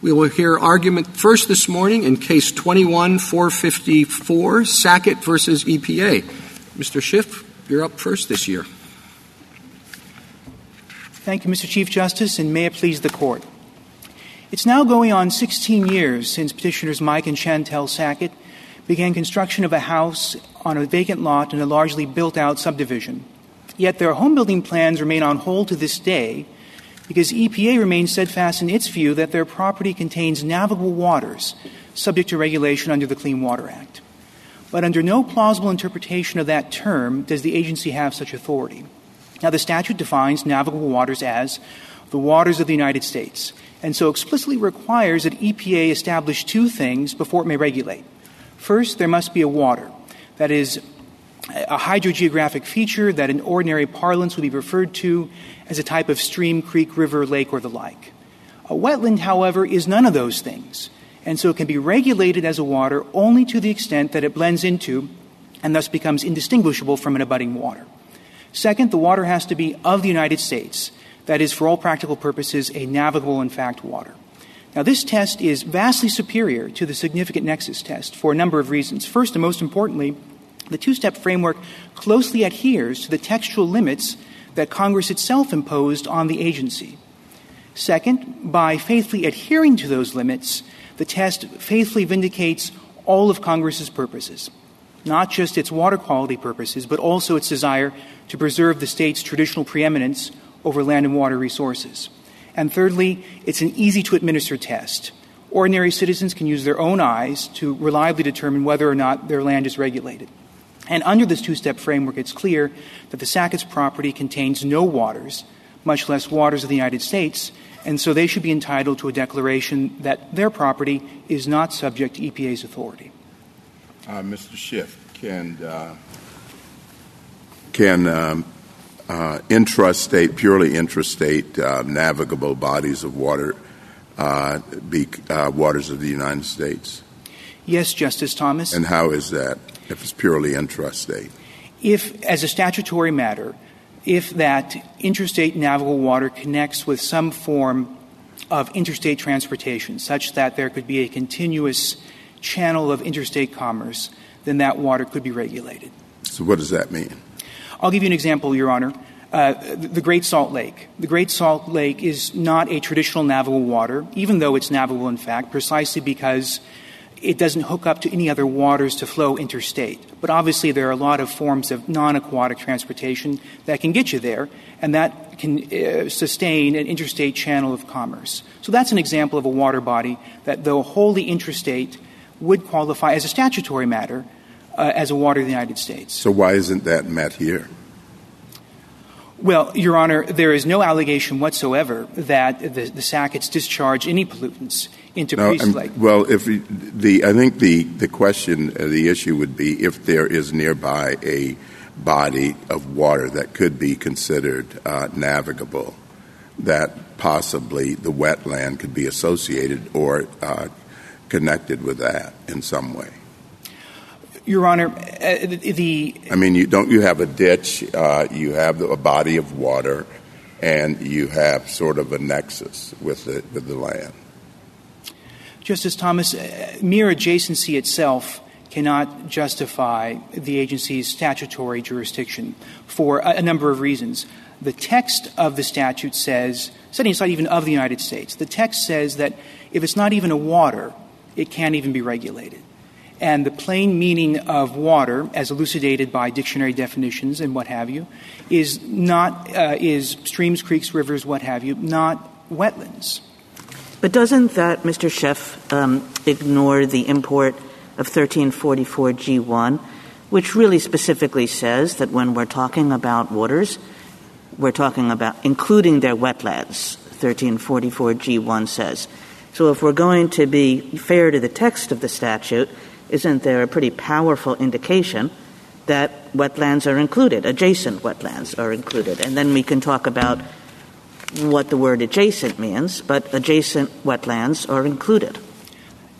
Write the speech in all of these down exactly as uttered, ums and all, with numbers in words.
We will hear argument first this morning in Case twenty-one four fifty-four, Sackett versus E P A. Mister Schiff, you're up first this year. Thank you, Mister Chief Justice, and may it please the Court. It's now going on sixteen years since petitioners Mike and Chantel Sackett began construction of a house on a vacant lot in a largely built-out subdivision. Yet their home building plans remain on hold to this day because E P A remains steadfast in its view that their property contains navigable waters subject to regulation under the Clean Water Act. But under no plausible interpretation of that term does the agency have such authority. Now, the statute defines navigable waters as the waters of the United States, and so explicitly requires that E P A establish two things before it may regulate. First, there must be a water, that is, a hydrogeographic feature that in ordinary parlance would be referred to as a type of stream, creek, river, lake, or the like. A wetland, however, is none of those things, and so it can be regulated as a water only to the extent that it blends into and thus becomes indistinguishable from an abutting water. Second, the water has to be of the United States, that is, for all practical purposes, a navigable, in fact, water. Now, this test is vastly superior to the significant nexus test for a number of reasons. First, and most importantly, the two-step framework closely adheres to the textual limits that Congress itself imposed on the agency. Second, by faithfully adhering to those limits, the test faithfully vindicates all of Congress's purposes, not just its water quality purposes, but also its desire to preserve the state's traditional preeminence over land and water resources. And thirdly, it's an easy-to-administer test. Ordinary citizens can use their own eyes to reliably determine whether or not their land is regulated. And under this two-step framework, it's clear that the Sackett's property contains no waters, much less waters of the United States, and so they should be entitled to a declaration that their property is not subject to E P A's authority. Uh, Mister Schiff, can uh, can um, uh, intrastate, purely intrastate, uh, navigable bodies of water uh, be uh, waters of the United States? Yes, Justice Thomas. And how is that? If it's purely intrastate? If, as a statutory matter, if that interstate navigable water connects with some form of interstate transportation, such that there could be a continuous channel of interstate commerce, then that water could be regulated. So what does that mean? I'll give you an example, Your Honor. Uh, the Great Salt Lake. The Great Salt Lake is not a traditional navigable water, even though it's navigable, in fact, precisely because it doesn't hook up to any other waters to flow interstate. But obviously there are a lot of forms of non-aquatic transportation that can get you there, and that can uh, sustain an interstate channel of commerce. So that's an example of a water body that, though wholly intrastate, would qualify as a statutory matter uh, as a water of the United States. So why isn't that met here? Well, Your Honor, there is no allegation whatsoever that the, the Sacketts discharge any pollutants into no, Priest Lake. I'm, well, if we, the I think the, the question, uh, the issue would be if there is nearby a body of water that could be considered uh, navigable, that possibly the wetland could be associated or uh, connected with that in some way. Your Honor, uh, the... I mean, you, don't you have a ditch, uh, you have a body of water, and you have sort of a nexus with the, with the land? Justice Thomas, uh, mere adjacency itself cannot justify the agency's statutory jurisdiction for a, a number of reasons. The text of the statute says, setting aside even of the United States, the text says that if it's not even a water, it can't even be regulated. And the plain meaning of water, as elucidated by dictionary definitions and what have you, is not uh, is streams, creeks, rivers, what have you, not wetlands. But doesn't that, Mister Schiff, um, ignore the import of thirteen forty-four G one, which really specifically says that when we're talking about waters, we're talking about including their wetlands, thirteen forty-four G one says. So if we're going to be fair to the text of the statute, isn't there a pretty powerful indication that wetlands are included, adjacent wetlands are included? And then we can talk about what the word adjacent means, but adjacent wetlands are included.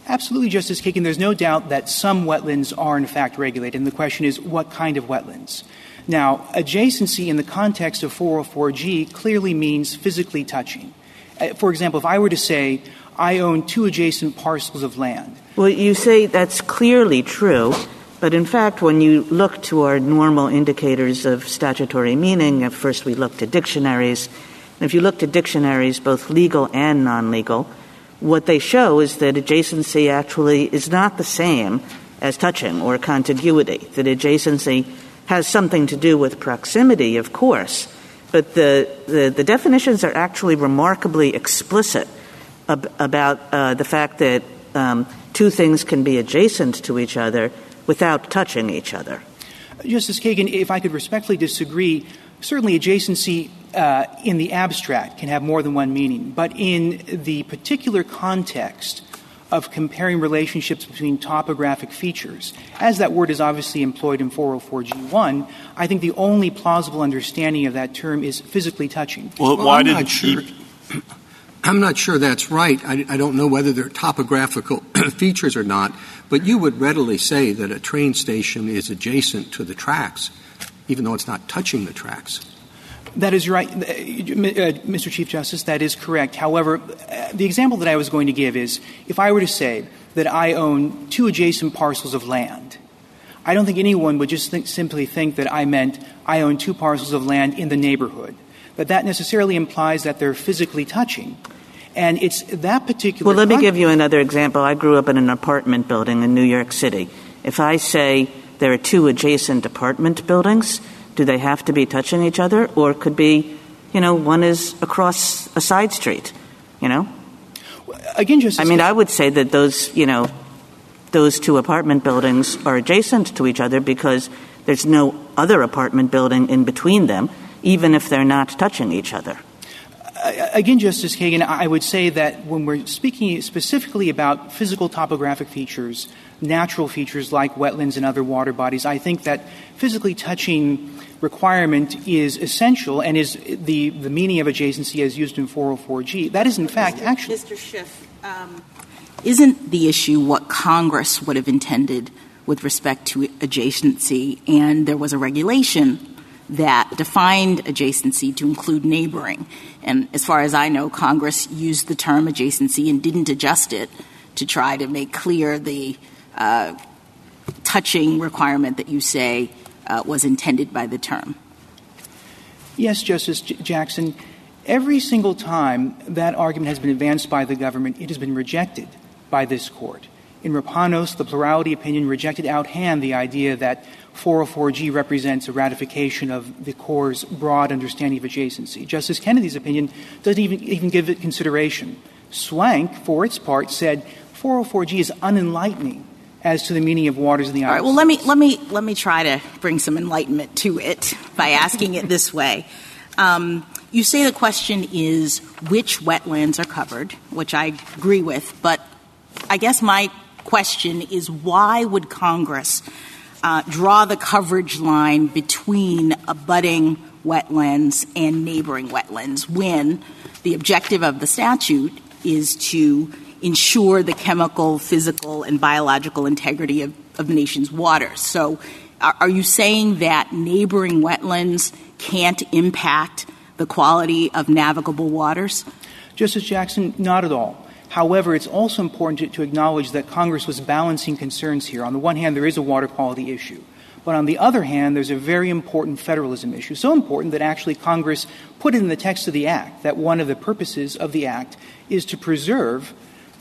Absolutely, Justice Kagan. There's no doubt that some wetlands are, in fact, regulated. And the question is, what kind of wetlands? Now, adjacency in the context of four oh four G clearly means physically touching. For example, if I were to say, I own two adjacent parcels of land. Well, you say that's clearly true, but in fact, when you look to our normal indicators of statutory meaning, first we look to dictionaries. And if you look to dictionaries, both legal and non-legal, what they show is that adjacency actually is not the same as touching or contiguity, that adjacency has something to do with proximity, of course, but the, the, the definitions are actually remarkably explicit ab- about uh, the fact that um, two things can be adjacent to each other without touching each other. Justice Kagan, if I could respectfully disagree, certainly adjacency uh, in the abstract can have more than one meaning, but in the particular context of comparing relationships between topographic features, as that word is obviously employed in four oh four G one, I think the only plausible understanding of that term is physically touching. Well, well why I'm, not sure, I'm not sure that's right. I, I don't know whether they're topographical features or not, but you would readily say that a train station is adjacent to the tracks, even though it's not touching the tracks. That is right, Mister Chief Justice, that is correct. However, the example that I was going to give is if I were to say that I own two adjacent parcels of land, I don't think anyone would just think, simply think that I meant I own two parcels of land in the neighborhood, but that necessarily implies that they're physically touching. And it's that particular— Well, let context. me give you another example. I grew up in an apartment building in New York City. If I say there are two adjacent apartment buildings, do they have to be touching each other, or it could be, you know, one is across a side street, you know? Again, Justice— I mean, I would say that those, you know, those two apartment buildings are adjacent to each other because there's no other apartment building in between them, even if they're not touching each other. Again, Justice Kagan, I would say that when we're speaking specifically about physical topographic features, natural features like wetlands and other water bodies, I think that physically touching requirement is essential and is the, the meaning of adjacency as used in four oh four G. That is, in fact, actually— Mister Schiff, um, isn't the issue what Congress would have intended with respect to adjacency? And there was a regulation that defined adjacency to include neighboring. And as far as I know, Congress used the term adjacency and didn't adjust it to try to make clear the uh, touching requirement that you say Uh, was intended by the term. Yes, Justice J- Jackson. Every single time that argument has been advanced by the government, it has been rejected by this court. In Rapanos, the plurality opinion rejected out hand the idea that four oh four G represents a ratification of the Corps' broad understanding of adjacency. Justice Kennedy's opinion doesn't even, even give it consideration. SWANCC, for its part, said four oh four G is unenlightening as to the meaning of waters in the— All right, well, let me, let me, let me try to bring some enlightenment to it by asking it this way. Um, you say the question is which wetlands are covered, which I agree with, but I guess my question is why would Congress uh, draw the coverage line between abutting wetlands and neighboring wetlands when the objective of the statute is to ensure the chemical, physical, and biological integrity of, of the nation's waters. So are, are you saying that neighboring wetlands can't impact the quality of navigable waters? Justice Jackson, not at all. However, it's also important to, to acknowledge that Congress was balancing concerns here. On the one hand, there is a water quality issue. But on the other hand, there's a very important federalism issue, so important that actually Congress put in the text of the Act that one of the purposes of the Act is to preserve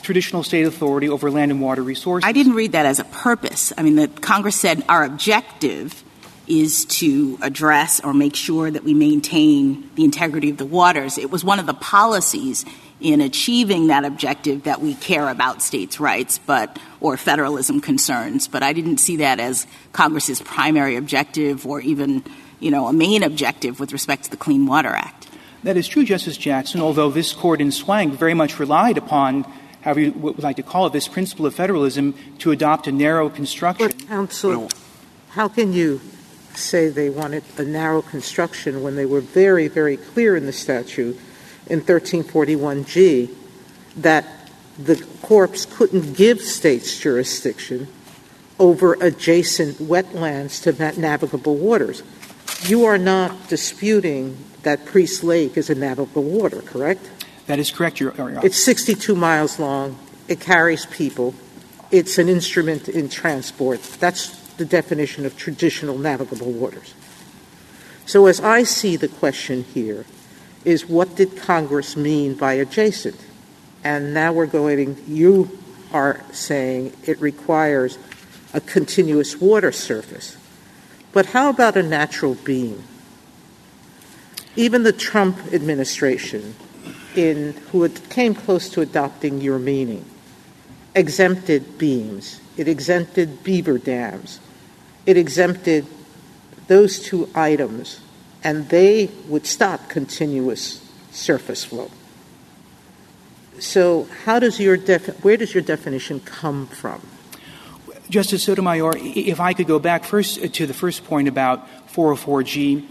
traditional state authority over land and water resources. I didn't read that as a purpose. I mean, the Congress said our objective is to address or make sure that we maintain the integrity of the waters. It was one of the policies in achieving that objective that we care about states' rights but or federalism concerns. But I didn't see that as Congress's primary objective or even, you know, a main objective with respect to the Clean Water Act. That is true, Justice Jackson, although this court in SWANCC very much relied upon however you would like to call it, this principle of federalism to adopt a narrow construction. But, counsel, how can you say they wanted a narrow construction when they were very, very clear in the statute in thirteen forty-one G that the corps couldn't give states jurisdiction over adjacent wetlands to navigable waters? You are not disputing that Priest Lake is a navigable water, correct? That is correct, Your Honor. It's sixty-two miles long. It carries people. It's an instrument in transport. That's the definition of traditional navigable waters. So as I see the question here is, what did Congress mean by adjacent? And now we're going, you are saying it requires a continuous water surface. But how about a natural beam? Even the Trump administration, in who had came close to adopting your meaning, exempted beams. It exempted beaver dams. It exempted those two items, and they would stop continuous surface flow. So how does your defi- where does your definition come from? Justice Sotomayor, if I could go back first to the first point about four oh four G,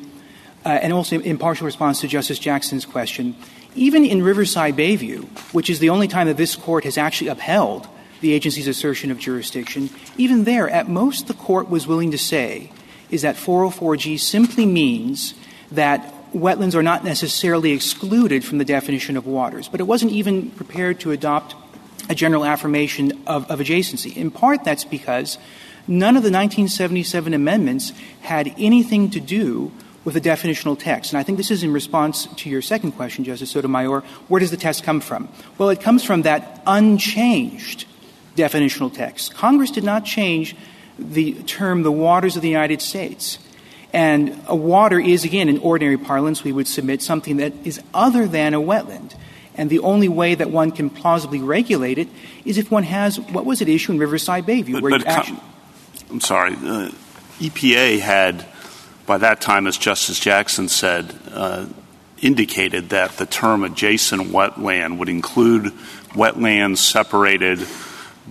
uh, and also in partial response to Justice Jackson's question, even in Riverside Bayview, which is the only time that this Court has actually upheld the agency's assertion of jurisdiction, even there, at most, the Court was willing to say is that four oh four G simply means that wetlands are not necessarily excluded from the definition of waters. But it wasn't even prepared to adopt a general affirmation of, of adjacency. In part, that's because none of the nineteen seventy-seven amendments had anything to do with the definitional text. And I think this is in response to your second question, Justice Sotomayor, where does the test come from? Well, it comes from that unchanged definitional text. Congress did not change the term the waters of the United States. And a water is, again, in ordinary parlance, we would submit something that is other than a wetland. And the only way that one can plausibly regulate it is if one has – what was at issue in Riverside Bayview? But, where but you actually, I'm sorry. Uh, E P A had, by that time, as Justice Jackson said, uh, indicated that the term adjacent wetland would include wetlands separated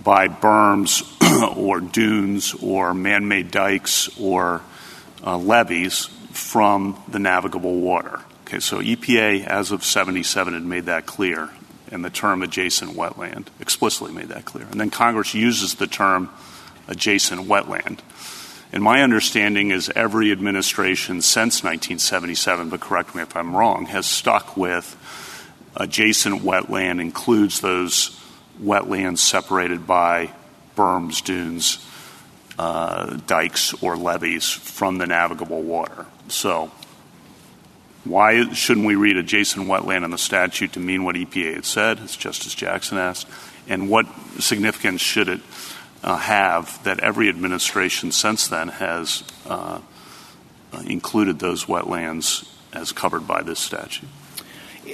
by berms or dunes or man-made dikes or uh, levees from the navigable water. Okay, so E P A, as of seventy-seven, had made that clear, and the term adjacent wetland explicitly made that clear. And then Congress uses the term adjacent wetland. And my understanding is every administration since nineteen seventy-seven, but correct me if I'm wrong, has stuck with adjacent wetland includes those wetlands separated by berms, dunes, uh, dikes, or levees from the navigable water. So why shouldn't we read adjacent wetland in the statute to mean what E P A had said, as Justice Jackson asked, and what significance should it uh, have that every administration since then has uh, included those wetlands as covered by this statute?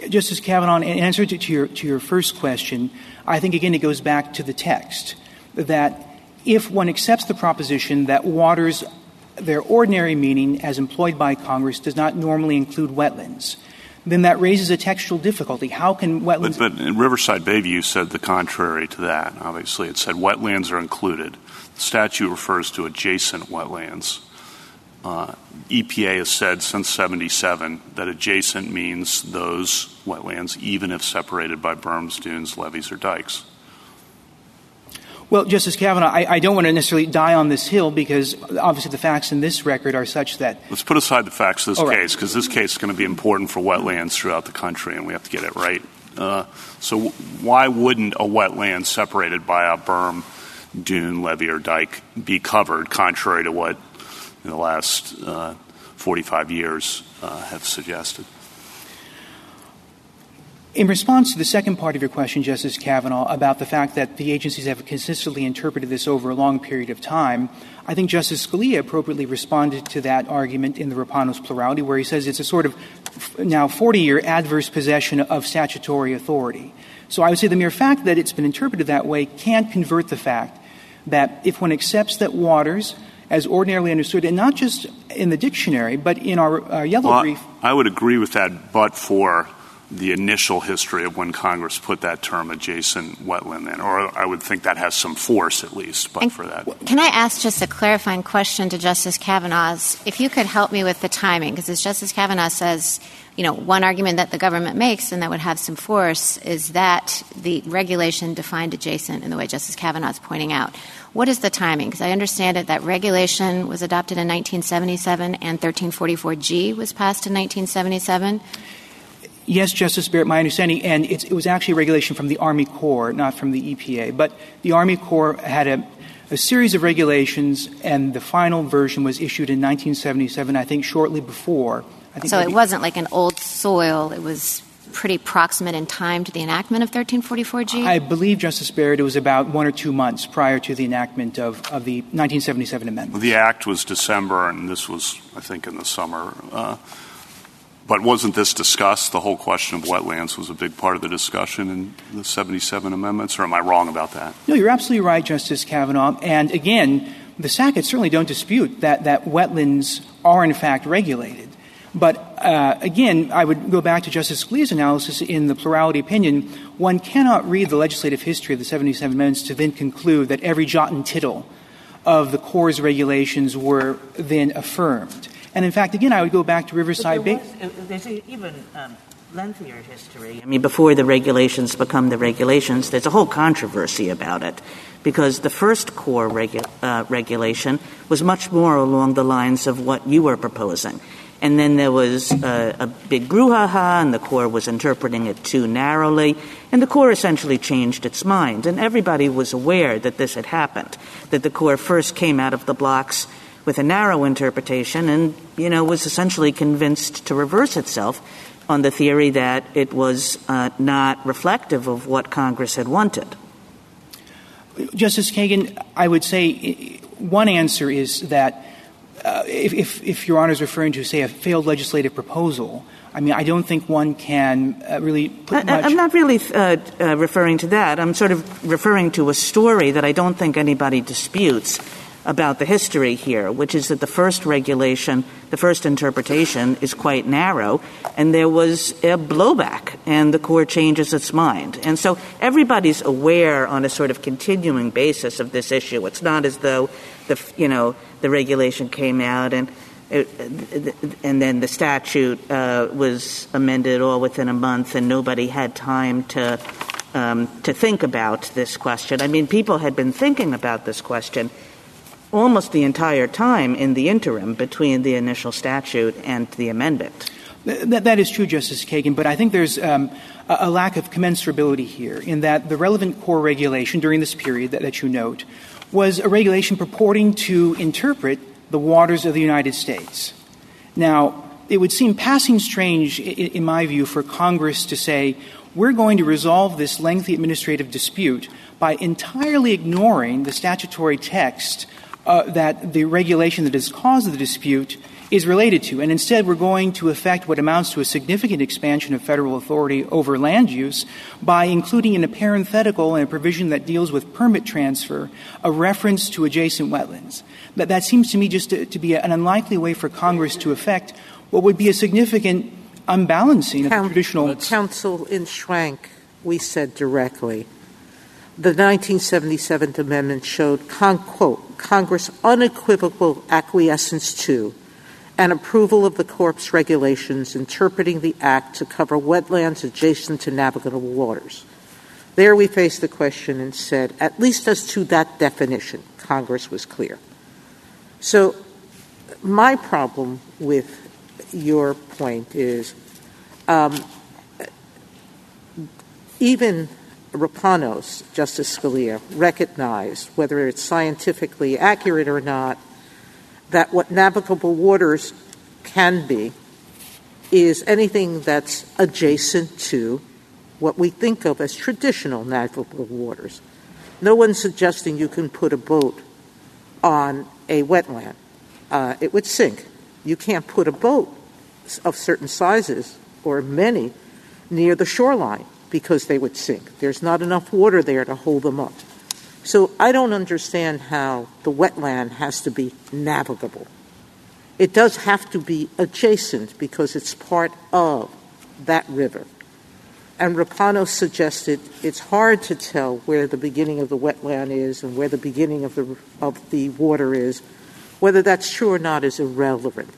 Justice Kavanaugh, in answer to your, to your first question, I think, again, it goes back to the text, that if one accepts the proposition that waters – their ordinary meaning, as employed by Congress, does not normally include wetlands, then that raises a textual difficulty. How can wetlands... But, but in Riverside Bayview said the contrary to that, obviously. It said wetlands are included. The statute refers to adjacent wetlands. Uh, E P A has said since seventy-seven that adjacent means those wetlands, even if separated by berms, dunes, levees, or dikes. Well, Justice Kavanaugh, I, I don't want to necessarily die on this hill because obviously the facts in this record are such that — Let's put aside the facts of this right. case because this case is going to be important for wetlands throughout the country and we have to get it right. Uh, so w- why wouldn't a wetland separated by a berm, dune, levee, or dike be covered contrary to what in the last uh, forty-five years uh, have suggested? In response to the second part of your question, Justice Kavanaugh, about the fact that the agencies have consistently interpreted this over a long period of time, I think Justice Scalia appropriately responded to that argument in the Rapanos plurality, where he says it's a sort of now forty-year adverse possession of statutory authority. So I would say the mere fact that it's been interpreted that way can't convert the fact that if one accepts that waters, as ordinarily understood, and not just in the dictionary, but in our, our yellow well, brief. I would agree with that, but for the initial history of when Congress put that term adjacent wetland in, or I would think that has some force at least, but and for that. Can I ask just a clarifying question to Justice Kavanaugh? If you could help me with the timing, because as Justice Kavanaugh says, you know, one argument that the government makes and that would have some force is that the regulation defined adjacent in the way Justice Kavanaugh is pointing out. What is the timing? Because I understand it, that regulation was adopted in nineteen seventy-seven and thirteen forty-four G was passed in nineteen seventy-seven. Yes, Justice Barrett, my understanding, and it's, it was actually a regulation from the Army Corps, not from the E P A, but the Army Corps had a, a series of regulations, and the final version was issued in nineteen seventy-seven, I think shortly before. I think so it wasn't like an old soil. It was pretty proximate in time to the enactment of thirteen forty-four G? I believe, Justice Barrett, it was about one or two months prior to the enactment of, of the nineteen seventy-seven amendment. Well, the Act was December, and this was, I think, in the summer. Uh, But wasn't this discussed? The whole question of wetlands was a big part of the discussion in the seventy-seven amendments, or am I wrong about that? No, you're absolutely right, Justice Kavanaugh. And again, the Sackett certainly don't dispute that, that wetlands are in fact regulated. But uh, again, I would go back to Justice Scalia's analysis in the plurality opinion. One cannot read the legislative history of the seventy-seven amendments to then conclude that every jot and tittle of the Corps' regulations were then affirmed. And, in fact, again, I would go back to Riverside Bay. There's an even um, lengthier history. I mean, before the regulations become the regulations, there's a whole controversy about it because the first core regu- uh, regulation was much more along the lines of what you were proposing. And then there was uh, a big brouhaha, and the Corps was interpreting it too narrowly. And the Corps essentially changed its mind. And everybody was aware that this had happened, that the Corps first came out of the blocks with a narrow interpretation and, you know, was essentially convinced to reverse itself on the theory that it was uh, not reflective of what Congress had wanted. Justice Kagan, I would say one answer is that uh, if, if, if Your Honor is referring to, say, a failed legislative proposal, I mean, I don't think one can uh, really put I, much... I'm not really uh, uh, referring to that. I'm sort of referring to a story that I don't think anybody disputes about the history here, which is that the first regulation, the first interpretation is quite narrow, and there was a blowback, and the Corps changes its mind. And so everybody's aware on a sort of continuing basis of this issue. It's not as though, the you know, the regulation came out and it, and then the statute uh, was amended all within a month and nobody had time to um, to think about this question. I mean, people had been thinking about this question almost the entire time in the interim between the initial statute and the amendment. That, that is true, Justice Kagan, but I think there's um, a lack of commensurability here in that the relevant core regulation during this period that, that you note was a regulation purporting to interpret the waters of the United States. Now, it would seem passing strange, in, in my view, for Congress to say, we're going to resolve this lengthy administrative dispute by entirely ignoring the statutory text Uh, that the regulation that is cause of the dispute is related to. And instead, we're going to effect what amounts to a significant expansion of federal authority over land use by including in a parenthetical and a provision that deals with permit transfer a reference to adjacent wetlands. That, that seems to me just to, to be an unlikely way for Congress to effect what would be a significant unbalancing of Count, the traditional... Counsel, in Schwank, we said directly, the nineteen seventy-seven amendment showed, con- quote, Congress' unequivocal acquiescence to and approval of the Corps' regulations interpreting the Act to cover wetlands adjacent to navigable waters. There we faced the question and said, at least as to that definition, Congress was clear. So my problem with your point is um, even Rapanos, Justice Scalia, recognized, whether it's scientifically accurate or not, that what navigable waters can be is anything that's adjacent to what we think of as traditional navigable waters. No one's suggesting you can put a boat on a wetland. Uh, it would sink. You can't put a boat of certain sizes or many near the shoreline, because they would sink. There's not enough water there to hold them up. So I don't understand how the wetland has to be navigable. It does have to be adjacent because it's part of that river. And Rapano suggested it's hard to tell where the beginning of the wetland is and where the beginning of the of the water is. Whether that's true or not is irrelevant.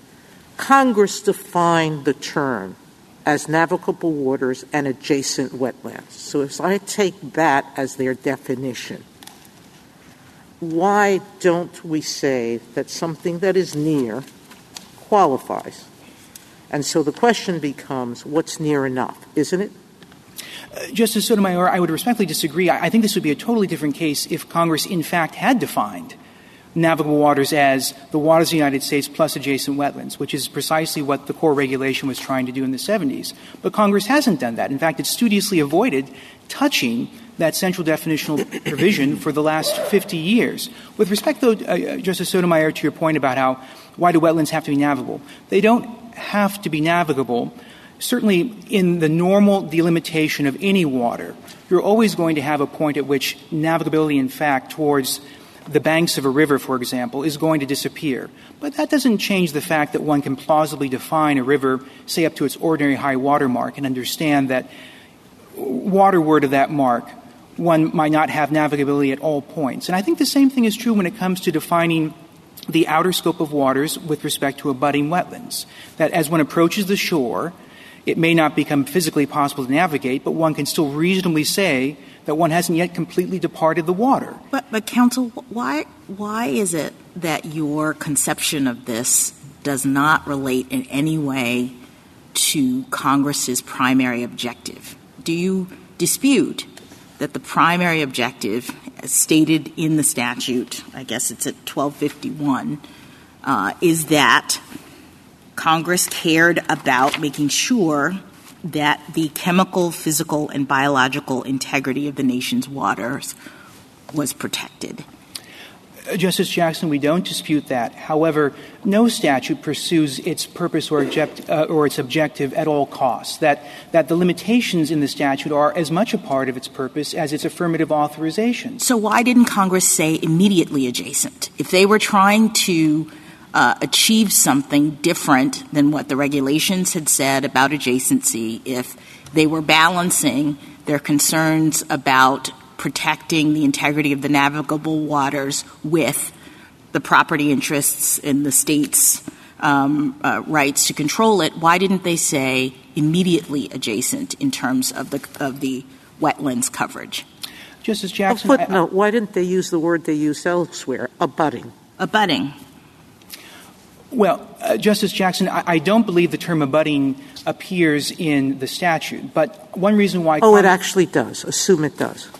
Congress defined the term as navigable waters and adjacent wetlands. So if I take that as their definition, why don't we say that something that is near qualifies? And so the question becomes, what's near enough, isn't it? Uh, Justice Sotomayor, I would respectfully disagree. I, I think this would be a totally different case if Congress, in fact, had defined navigable waters as the waters of the United States plus adjacent wetlands, which is precisely what the core regulation was trying to do in the seventies. But Congress hasn't done that. In fact, it studiously avoided touching that central definitional provision for the last fifty years. With respect, though, uh, Justice Sotomayor, to your point about how why do wetlands have to be navigable? They don't have to be navigable. Certainly, in the normal delimitation of any water, you're always going to have a point at which navigability, in fact, towards the banks of a river, for example, is going to disappear. But that doesn't change the fact that one can plausibly define a river, say, up to its ordinary high water mark, and understand that waterward of that mark, one might not have navigability at all points. And I think the same thing is true when it comes to defining the outer scope of waters with respect to abutting wetlands, that as one approaches the shore, it may not become physically possible to navigate, but one can still reasonably say that one hasn't yet completely departed the water. But, but counsel, why, why is it that your conception of this does not relate in any way to Congress's primary objective? Do you dispute that the primary objective, as stated in the statute, I guess it's at twelve fifty-one, uh, is that Congress cared about making sure that the chemical, physical, and biological integrity of the nation's waters was protected? Justice Jackson, we don't dispute that. However, no statute pursues its purpose or, object, uh, or its objective at all costs, that, that the limitations in the statute are as much a part of its purpose as its affirmative authorization. So why didn't Congress say immediately adjacent? If they were trying to Uh, achieve something different than what the regulations had said about adjacency, if they were balancing their concerns about protecting the integrity of the navigable waters with the property interests in the state's um, uh, rights to control it, why didn't they say immediately adjacent in terms of the of the wetlands coverage? Justice Jackson, a footnote, I, I, why didn't they use the word they use elsewhere, abutting? Abutting. Well, uh, Justice Jackson, I, I don't believe the term abutting appears in the statute, but one reason why— Oh, Congress it actually does. Assume it does.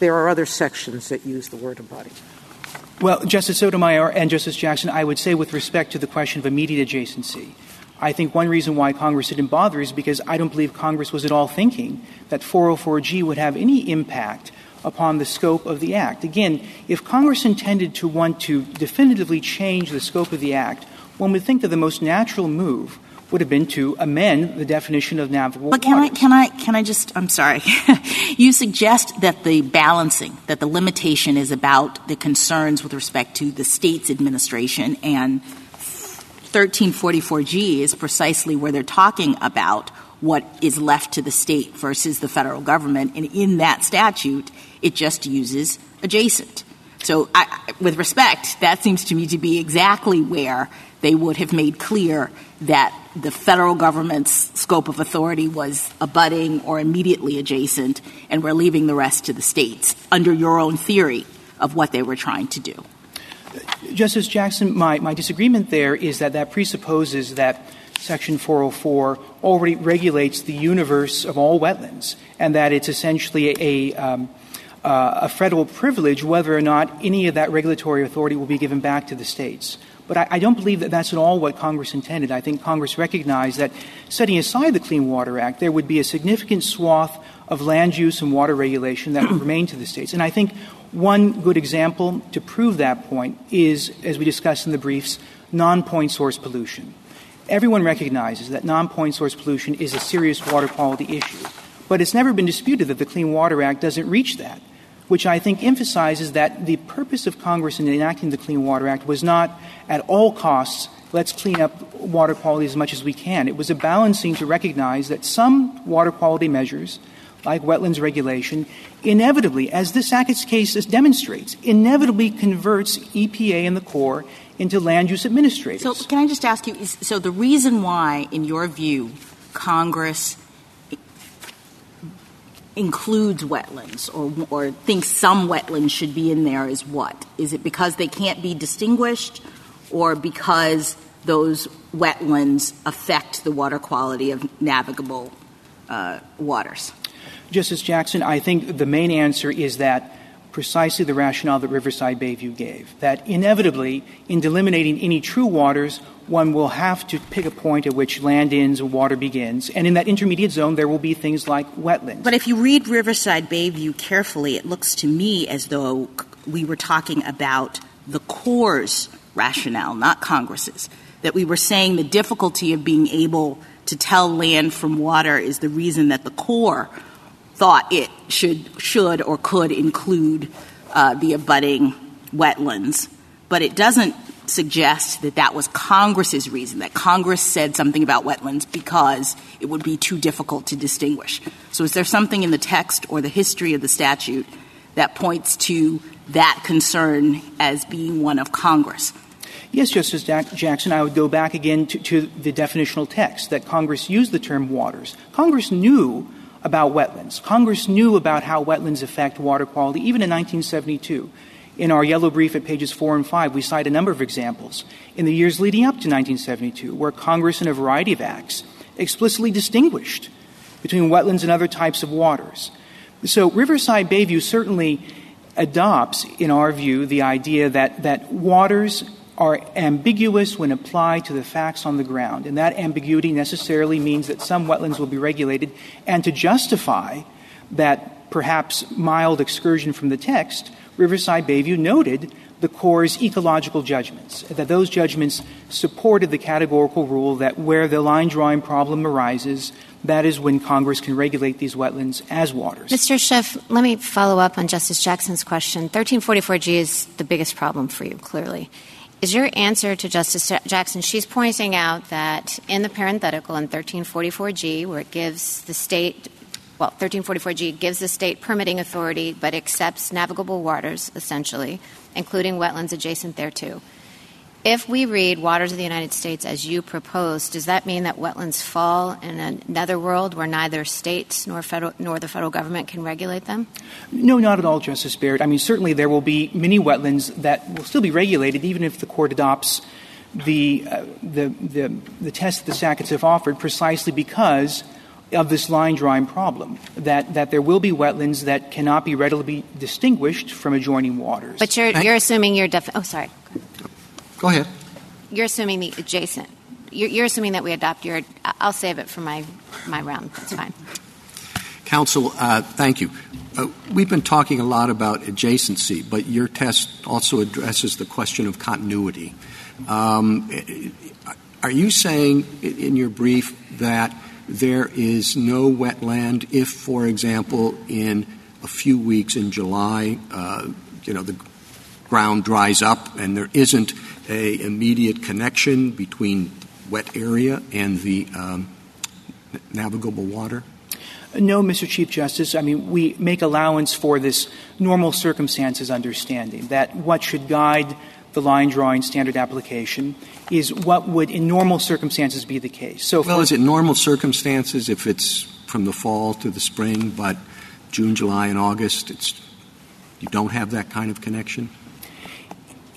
There are other sections that use the word abutting. Well, Justice Sotomayor and Justice Jackson, I would say with respect to the question of immediate adjacency, I think one reason why Congress didn't bother is because I don't believe Congress was at all thinking that four oh four G would have any impact upon the scope of the Act. Again, if Congress intended to want to definitively change the scope of the Act, one would think that the most natural move would have been to amend the definition of navigable but can waters. I, can I, can I just, I'm sorry. You suggest that the balancing, that the limitation is about the concerns with respect to the state's administration, and thirteen forty-four G is precisely where they're talking about what is left to the state versus the federal government. And in that statute, it just uses adjacent. So I, with respect, that seems to me to be exactly where they would have made clear that the federal government's scope of authority was abutting or immediately adjacent, and we're leaving the rest to the states under your own theory of what they were trying to do. Justice Jackson, my, my disagreement there is that that presupposes that Section four oh four already regulates the universe of all wetlands, and that it's essentially a, a um, uh, a federal privilege whether or not any of that regulatory authority will be given back to the states. But I, I don't believe that that's at all what Congress intended. I think Congress recognized that setting aside the Clean Water Act, there would be a significant swath of land use and water regulation that would remain to the states. And I think one good example to prove that point is, as we discussed in the briefs, non-point source pollution. Everyone recognizes that non-point source pollution is a serious water quality issue. But it's never been disputed that the Clean Water Act doesn't reach that, which I think emphasizes that the purpose of Congress in enacting the Clean Water Act was not at all costs, let's clean up water quality as much as we can. It was a balancing to recognize that some water quality measures, like wetlands regulation, inevitably, as the Sackett case demonstrates, inevitably converts E P A and the Corps into land use administrators. So can I just ask you, is, so the reason why, in your view, Congress includes wetlands or, or thinks some wetlands should be in there is what? Is it because they can't be distinguished, or because those wetlands affect the water quality of navigable uh, waters? Justice Jackson, I think the main answer is that precisely the rationale that Riverside Bayview gave, that inevitably, in delimiting any true waters, one will have to pick a point at which land ends and water begins. And in that intermediate zone, there will be things like wetlands. But if you read Riverside Bayview carefully, it looks to me as though we were talking about the Corps' rationale, not Congress's, that we were saying the difficulty of being able to tell land from water is the reason that the Corps thought it should should or could include uh, the abutting wetlands. But it doesn't suggest that that was Congress's reason, that Congress said something about wetlands because it would be too difficult to distinguish. So is there something in the text or the history of the statute that points to that concern as being one of Congress? Yes, Justice Jackson, I would go back again to, to the definitional text, that Congress used the term waters. Congress knew about wetlands. Congress knew about how wetlands affect water quality, even in nineteen seventy-two. In our yellow brief at pages four and five, we cite a number of examples in the years leading up to nineteen seventy-two where Congress, in a variety of acts, explicitly distinguished between wetlands and other types of waters. So Riverside Bayview certainly adopts, in our view, the idea that, that waters are ambiguous when applied to the facts on the ground. And that ambiguity necessarily means that some wetlands will be regulated. And to justify that perhaps mild excursion from the text, Riverside Bayview noted the Corps' ecological judgments, that those judgments supported the categorical rule that where the line drawing problem arises, that is when Congress can regulate these wetlands as waters. Mister Schiff, let me follow up on Justice Jackson's question. thirteen forty-four G is the biggest problem for you, clearly. Is your answer to Justice Jackson, she's pointing out that in the parenthetical in thirteen forty-four G, where it gives the state, well, thirteen forty-four G gives the state permitting authority but accepts navigable waters, essentially, including wetlands adjacent thereto. If we read waters of the United States as you propose, does that mean that wetlands fall in another world where neither states nor federal, nor the federal government can regulate them? No, not at all, Justice Barrett. I mean, certainly there will be many wetlands that will still be regulated even if the court adopts the, uh, the, the, the test that the Sacketts have offered precisely because of this line-drawing problem, that, that there will be wetlands that cannot be readily distinguished from adjoining waters. But you're, you're assuming you're defi- – oh, sorry. Go ahead. You're assuming the adjacent. You're, you're assuming that we adopt your – I'll save it for my, my round. That's fine. Counsel, uh, thank you. Uh, we've been talking a lot about adjacency, but your test also addresses the question of continuity. Um, are you saying in your brief that – there is no wetland if, for example, in a few weeks in July, uh, you know, the ground dries up and there isn't a immediate connection between wet area and the um, navigable water? No, Mister Chief Justice. I mean, we make allowance for this normal circumstances understanding that what should guide the line-drawing standard application is what would in normal circumstances be the case. So well, is it normal circumstances if it's from the fall to the spring, but June, July, and August, it's you don't have that kind of connection?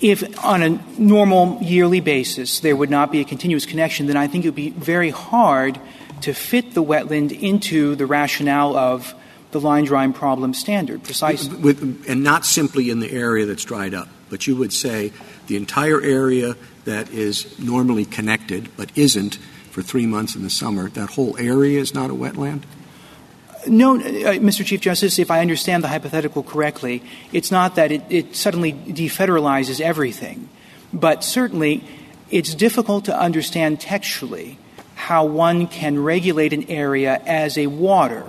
If on a normal yearly basis there would not be a continuous connection, then I think it would be very hard to fit the wetland into the rationale of the line-drawing problem standard, precisely. With, and not simply in the area that's dried up. But you would say the entire area that is normally connected but isn't for three months in the summer, that whole area is not a wetland? No, uh, Mister Chief Justice, if I understand the hypothetical correctly, it's not that it, it suddenly defederalizes everything. But certainly it's difficult to understand textually how one can regulate an area as a water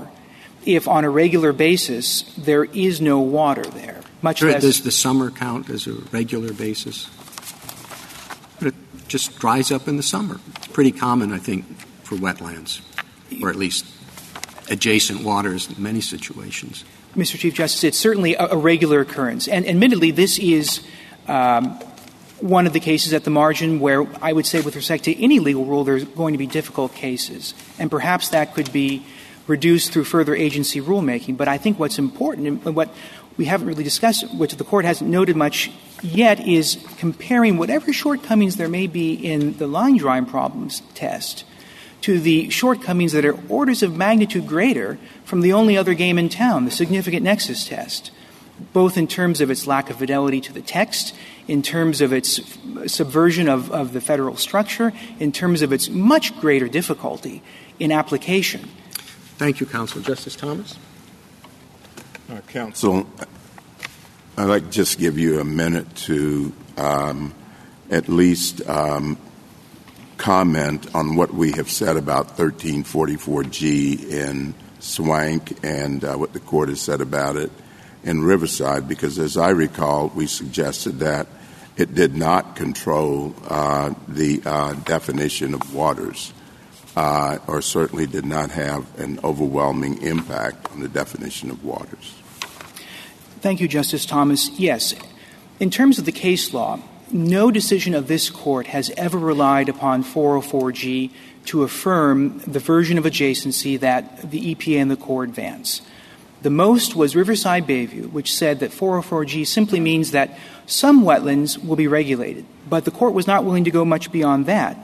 if on a regular basis there is no water there. Much sure, less does the summer count as a regular basis? But it just dries up in the summer. It's pretty common, I think, for wetlands, or at least adjacent waters in many situations. Mister Chief Justice, it's certainly a, a regular occurrence. And admittedly, this is um, one of the cases at the margin where I would say with respect to any legal rule, there's going to be difficult cases. And perhaps that could be reduced through further agency rulemaking. But I think what's important and what we haven't really discussed, which the Court hasn't noted much yet is comparing whatever shortcomings there may be in the line drawing problems test to the shortcomings that are orders of magnitude greater from the only other game in town, the significant nexus test, both in terms of its lack of fidelity to the text, in terms of its subversion of, of the federal structure, in terms of its much greater difficulty in application. Thank you, Counsel. Justice Thomas? Uh, Counsel, I'd like to just give you a minute to um, at least um, comment on what we have said about thirteen forty-four G in SWANCC and uh, what the court has said about it in Riverside, because as I recall, we suggested that it did not control uh, the uh, definition of waters. Uh, or certainly did not have an overwhelming impact on the definition of waters. Thank you, Justice Thomas. Yes. In terms of the case law, no decision of this court has ever relied upon four oh four G to affirm the version of adjacency that the E P A and the Corps advance. The most was Riverside Bayview, which said that four oh four G simply means that some wetlands will be regulated, but the court was not willing to go much beyond that.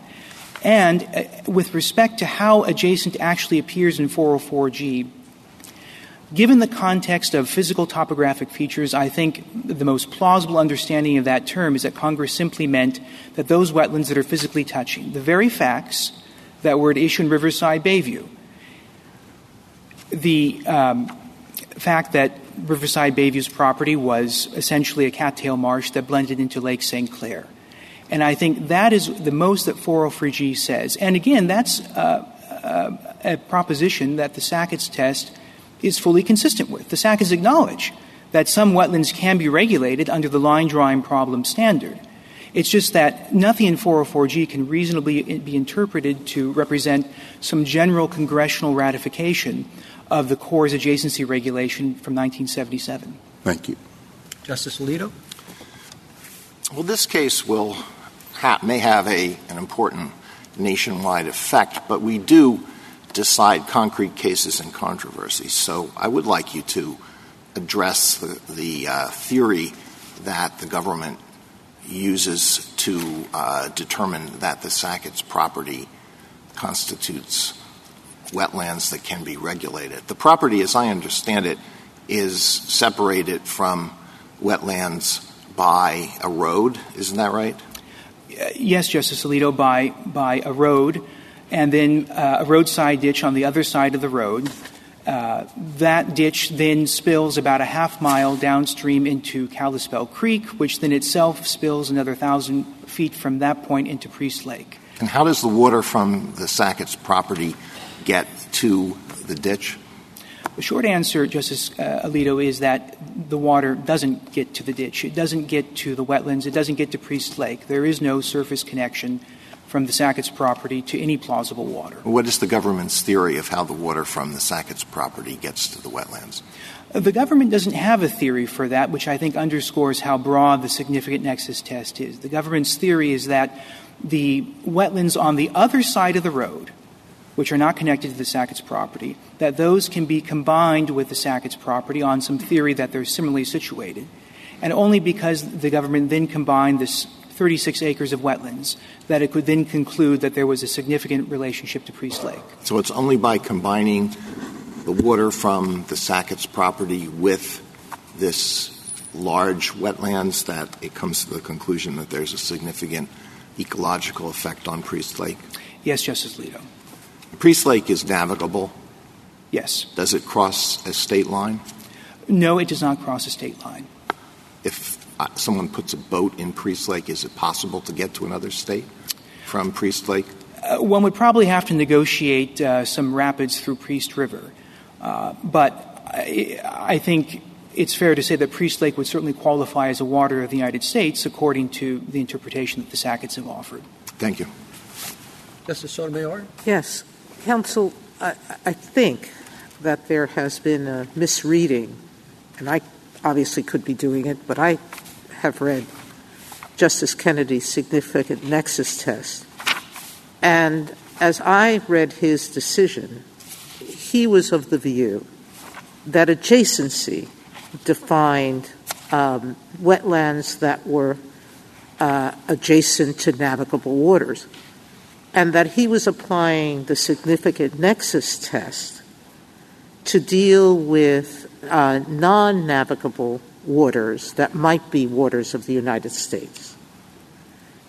And uh, with respect to how adjacent actually appears in four oh four G, given the context of physical topographic features, I think the most plausible understanding of that term is that Congress simply meant that those wetlands that are physically touching, the very facts that were at issue in Riverside Bayview, the um, fact that Riverside Bayview's property was essentially a cattail marsh that blended into Lake Saint Clair. And I think that is the most that four oh four G says. And again, that's uh, uh, a proposition that the Sackett's test is fully consistent with. The Sackett's acknowledge that some wetlands can be regulated under the line drawing problem standard. It's just that nothing in four oh four G can reasonably be interpreted to represent some general congressional ratification of the Corps' adjacency regulation from nineteen seventy-seven. Thank you. Justice Alito? Well, this case will... may have a, an important nationwide effect, but we do decide concrete cases and controversies. So I would like you to address the, the uh, theory that the government uses to uh, determine that the Sackett's property constitutes wetlands that can be regulated. The property, as I understand it, is separated from wetlands by a road. Isn't that right? Yes, Justice Alito, by by a road and then uh, a roadside ditch on the other side of the road. Uh, that ditch then spills about a half mile downstream into Kalispell Creek, which then itself spills another thousand feet from that point into Priest Lake. And how does the water from the Sackett's property get to the ditch? The short answer, Justice uh, Alito, is that the water doesn't get to the ditch. It doesn't get to the wetlands. It doesn't get to Priest Lake. There is no surface connection from the Sackett's property to any plausible water. What is the government's theory of how the water from the Sackett's property gets to the wetlands? The government doesn't have a theory for that, which I think underscores how broad the significant nexus test is. The government's theory is that the wetlands on the other side of the road, which are not connected to the Sackett's property, that those can be combined with the Sackett's property on some theory that they're similarly situated, and only because the government then combined this thirty-six acres of wetlands that it could then conclude that there was a significant relationship to Priest Lake. So it's only by combining the water from the Sackett's property with this large wetlands that it comes to the conclusion that there's a significant ecological effect on Priest Lake? Yes, Justice Alito. Priest Lake is navigable? Yes. Does it cross a state line? No, it does not cross a state line. If uh, someone puts a boat in Priest Lake, is it possible to get to another state from Priest Lake? Uh, one would probably have to negotiate uh, some rapids through Priest River. Uh, but I, I think it's fair to say that Priest Lake would certainly qualify as a water of the United States according to the interpretation that the Sacketts have offered. Thank you. Justice Sotomayor? Yes. Counsel, I, I think that there has been a misreading, and I obviously could be doing it, but I have read Justice Kennedy's significant nexus test. And as I read his decision, he was of the view that adjacency defined um, wetlands that were uh, adjacent to navigable waters, and that he was applying the significant nexus test to deal with uh, non-navigable waters that might be waters of the United States.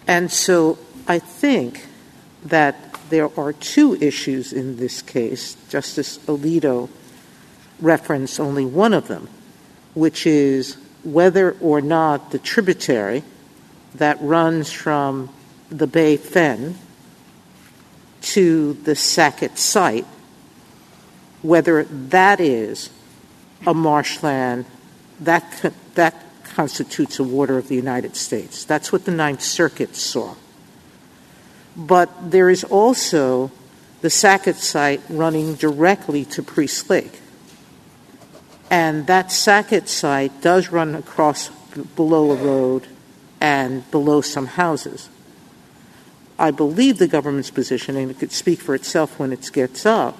And so I think that there are two issues in this case. Justice Alito referenced only one of them, which is whether or not the tributary that runs from the Bay Fen to the Sackett site, whether that is a marshland that that constitutes a water of the United States. That's what the Ninth Circuit saw. But there is also the Sackett site running directly to Priest Lake. And that Sackett site does run across below a road and below some houses. I believe the government's position, and it could speak for itself when it gets up,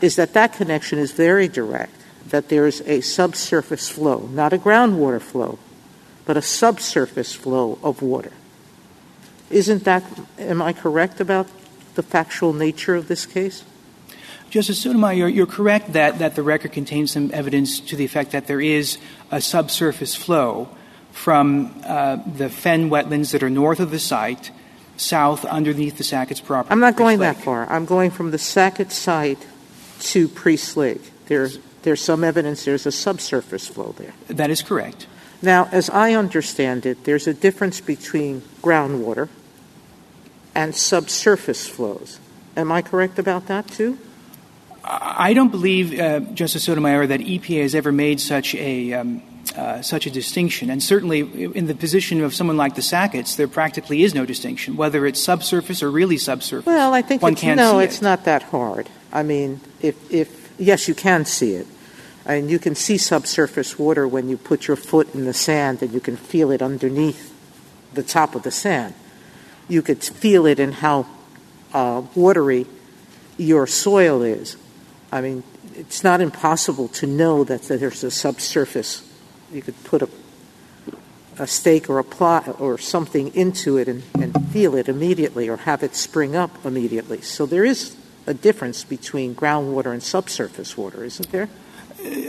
is that that connection is very direct, that there is a subsurface flow, not a groundwater flow, but a subsurface flow of water. Isn't that – am I correct about the factual nature of this case? Justice Sotomayor, you're, you're correct that, that the record contains some evidence to the effect that there is a subsurface flow from uh, the fen wetlands that are north of the site, south underneath the Sackett's property. I'm not going that far. I'm going from the Sackett site to Priest Lake. There's, there's some evidence there's a subsurface flow there. That is correct. Now, as I understand it, there's a difference between groundwater and subsurface flows. Am I correct about that, too? I don't believe, uh, Justice Sotomayor, that E P A has ever made such a um, uh, such a distinction. And certainly in the position of someone like the Sacketts, there practically is no distinction, whether it's subsurface or really subsurface. Well, I think One it's, can't no, it's it. not that hard. I mean, if if yes, you can see it. And you can see subsurface water when you put your foot in the sand and you can feel it underneath the top of the sand. You could feel it in how uh, watery your soil is. I mean, it's not impossible to know that, that there's a subsurface. You could put a, a stake or a plot or something into it and, and feel it immediately or have it spring up immediately. So there is a difference between groundwater and subsurface water, isn't there?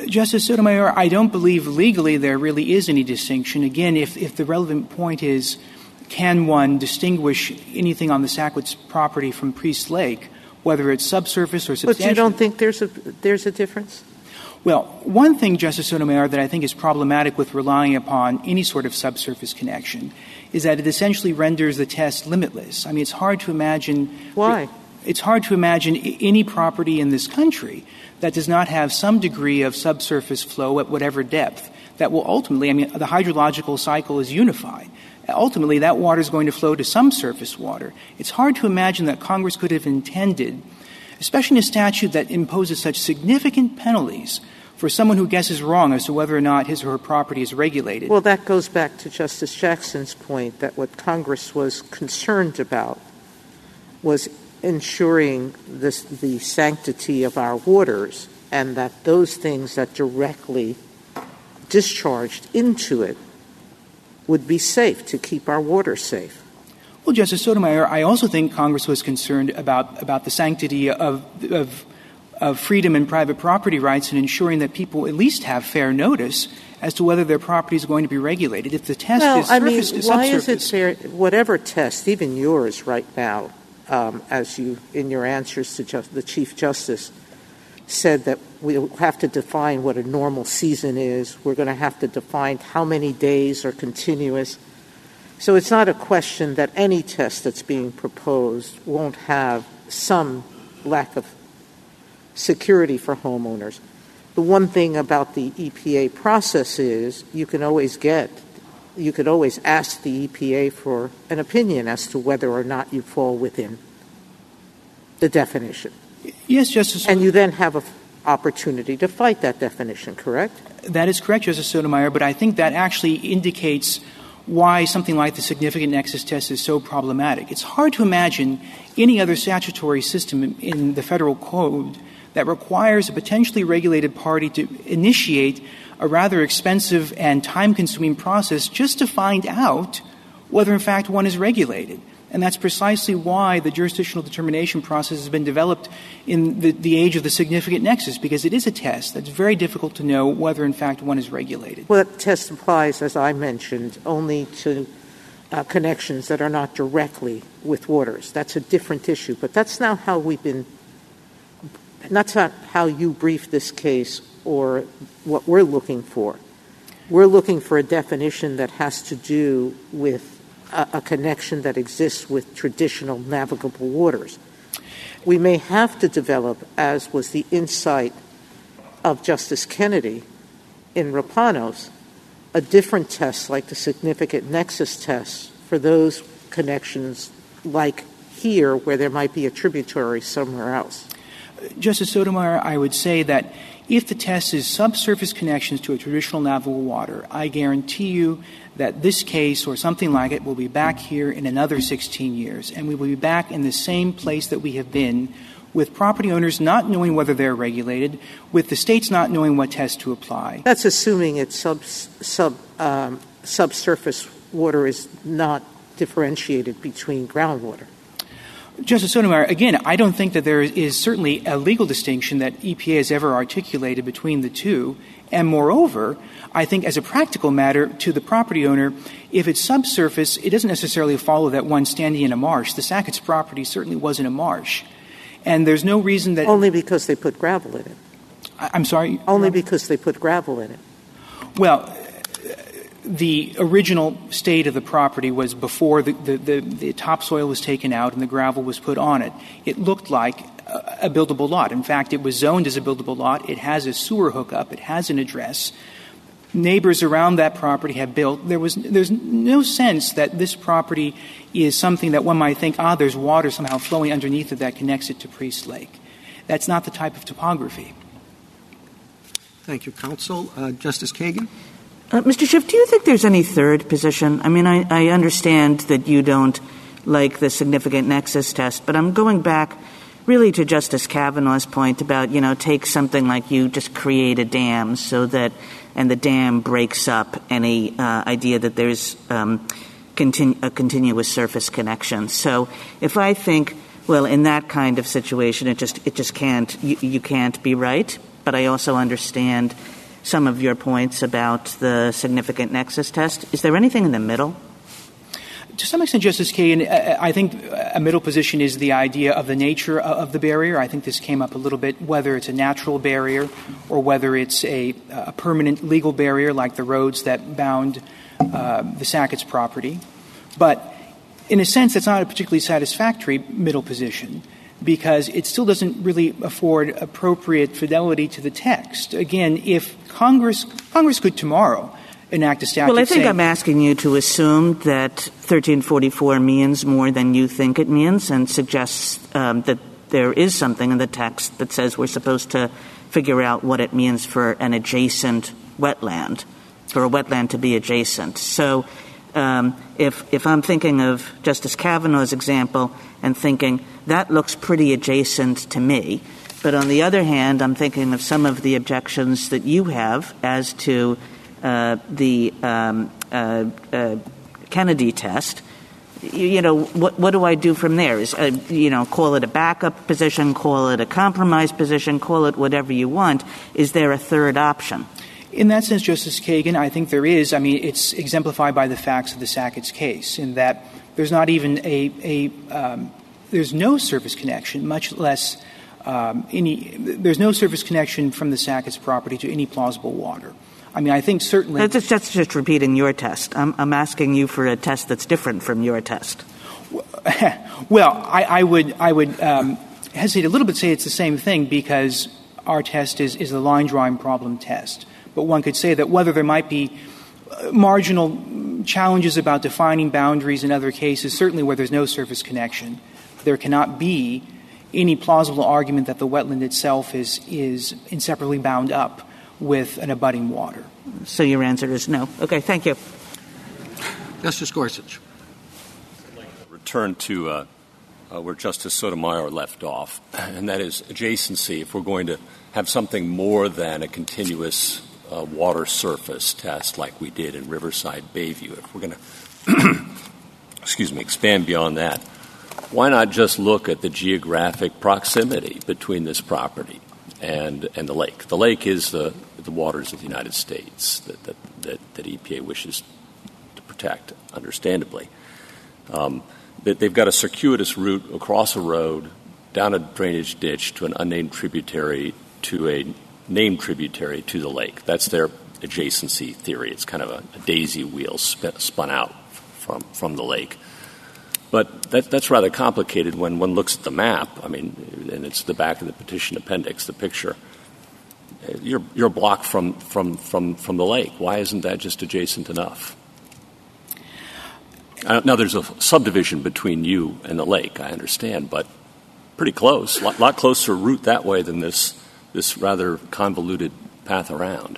Justice Sotomayor, I don't believe legally there really is any distinction. Again, if, if the relevant point is, can one distinguish anything on the Sackett's property from Priest Lake, whether it's subsurface or substantial? But you don't think there's a, there's a difference? Well, one thing, Justice Sotomayor, that I think is problematic with relying upon any sort of subsurface connection is that it essentially renders the test limitless. I mean, it's hard to imagine — Why? It's hard to imagine any property in this country that does not have some degree of subsurface flow at whatever depth that will ultimately, I mean, the hydrological cycle is unified. Ultimately, that water is going to flow to some surface water. It's hard to imagine that Congress could have intended, especially in a statute that imposes such significant penalties for someone who guesses wrong as to whether or not his or her property is regulated. Well, that goes back to Justice Jackson's point that what Congress was concerned about was ensuring this, the sanctity of our waters and that those things that directly discharged into it would be safe to keep our water safe. Well, Justice Sotomayor, I also think Congress was concerned about, about the sanctity of, of, of freedom and private property rights and ensuring that people at least have fair notice as to whether their property is going to be regulated. If the test well, is surface I mean, to why subsurface. Is it fair, whatever test, even yours right now, Um, as you, in your answers to just, the Chief Justice, said that we have to define what a normal season is. We're going to have to define how many days are continuous. So it's not a question that any test that's being proposed won't have some lack of security for homeowners. The one thing about the E P A process is you can always get you could always ask the E P A for an opinion as to whether or not you fall within the definition. Yes, Justice. And you then have an opportunity to fight that definition, correct? That is correct, Justice Sotomayor, but I think that actually indicates why something like the significant nexus test is so problematic. It's hard to imagine any other statutory system in the federal code that requires a potentially regulated party to initiate a rather expensive and time-consuming process just to find out whether, in fact, one is regulated. And that's precisely why the jurisdictional determination process has been developed in the, the age of the significant nexus, because it is a test that's very difficult to know whether, in fact, one is regulated. Well, that test applies, as I mentioned, only to uh, connections that are not directly with waters. That's a different issue. But that's not how we've been – that's not how you briefed this case or what we're looking for. We're looking for a definition that has to do with A, a connection that exists with traditional navigable waters. We may have to develop, as was the insight of Justice Kennedy in Rapanos, a different test like the significant nexus test for those connections like here where there might be a tributary somewhere else. Justice Sotomayor, I would say that if the test is subsurface connections to a traditional navigable water, I guarantee you that this case or something like it will be back here in another sixteen years, and we will be back in the same place that we have been, with property owners not knowing whether they're regulated, with the states not knowing what test to apply. That's assuming it's sub, sub, um, subsurface water is not differentiated between groundwater. Justice Sotomayor, again, I don't think that there is certainly a legal distinction that E P A has ever articulated between the two. And moreover, I think as a practical matter to the property owner, if it's subsurface, it doesn't necessarily follow that one standing in a marsh. The Sackett's property certainly wasn't a marsh. And there's no reason that — Only because they put gravel in it. I- I'm sorry? Only no? because they put gravel in it. Well, the original state of the property was before the, the, the, the topsoil was taken out and the gravel was put on it. It looked like a, a buildable lot. In fact, it was zoned as a buildable lot. It has a sewer hookup. It has an address. Neighbors around that property have built. There was there's no sense that this property is something that one might think, ah, there's water somehow flowing underneath it that connects it to Priest Lake. That's not the type of topography. Thank you, counsel. Uh, Justice Kagan? Uh, Mister Schiff, do you think there's any third position? I mean, I, I understand that you don't like the significant nexus test, but I'm going back really to Justice Kavanaugh's point about, you know, take something like you just create a dam so that – and the dam breaks up any uh, idea that there's um, continu- a continuous surface connection. So if I think, well, in that kind of situation, it just it just can't you, – you can't be right, but I also understand – some of your points about the significant nexus test. Is there anything in the middle? To some extent, Justice Kagan, I think a middle position is the idea of the nature of the barrier. I think this came up a little bit, whether it's a natural barrier or whether it's a, a permanent legal barrier like the roads that bound uh, the Sackett's property. But in a sense, that's not a particularly satisfactory middle position, because it still doesn't really afford appropriate fidelity to the text. Again, if Congress Congress could tomorrow enact a statute saying — Well, I think I'm asking you to assume that thirteen forty-four means more than you think it means and suggests um, that there is something in the text that says we're supposed to figure out what it means for an adjacent wetland, for a wetland to be adjacent. So um, if if I'm thinking of Justice Kavanaugh's example and thinking — that looks pretty adjacent to me. But on the other hand, I'm thinking of some of the objections that you have as to uh, the um, uh, uh, Kennedy test. You, you know, what, what do I do from there? Is, uh, you know, call it a backup position, call it a compromise position, call it whatever you want. Is there a third option? In that sense, Justice Kagan, I think there is. I mean, it's exemplified by the facts of the Sackett's case in that there's not even a a um, – There's no surface connection, much less um, any – there's no surface connection from the Sackett's property to any plausible water. I mean, I think certainly – That's just, that's just repeating your test. I'm, I'm asking you for a test that's different from your test. Well, I, I would, I would um, hesitate a little bit to say it's the same thing because our test is, is the line-drawing problem test. But one could say that whether there might be marginal challenges about defining boundaries in other cases, certainly where there's no surface connection – there cannot be any plausible argument that the wetland itself is is inseparably bound up with an abutting water. So your answer is no. Okay, thank you. Justice Gorsuch. I'd like to return to uh, uh, where Justice Sotomayor left off, and that is adjacency. If we're going to have something more than a continuous uh, water surface test like we did in Riverside Bayview. If we're going to, excuse me, expand beyond that, why not just look at the geographic proximity between this property and and the lake? The lake is the, the waters of the United States that, that, that, that E P A wishes to protect, understandably. Um, that they've got a circuitous route across a road, down a drainage ditch to an unnamed tributary to a named tributary to the lake. That's their adjacency theory. It's kind of a, a daisy wheel sp- spun out from, from the lake. But that, that's rather complicated when one looks at the map. I mean, and it's the back of the petition appendix, the picture. You're, you're a block from, from, from, from the lake. Why isn't that just adjacent enough? Uh, now, there's a subdivision between you and the lake, I understand, but pretty close, a lot, lot closer route that way than this this rather convoluted path around.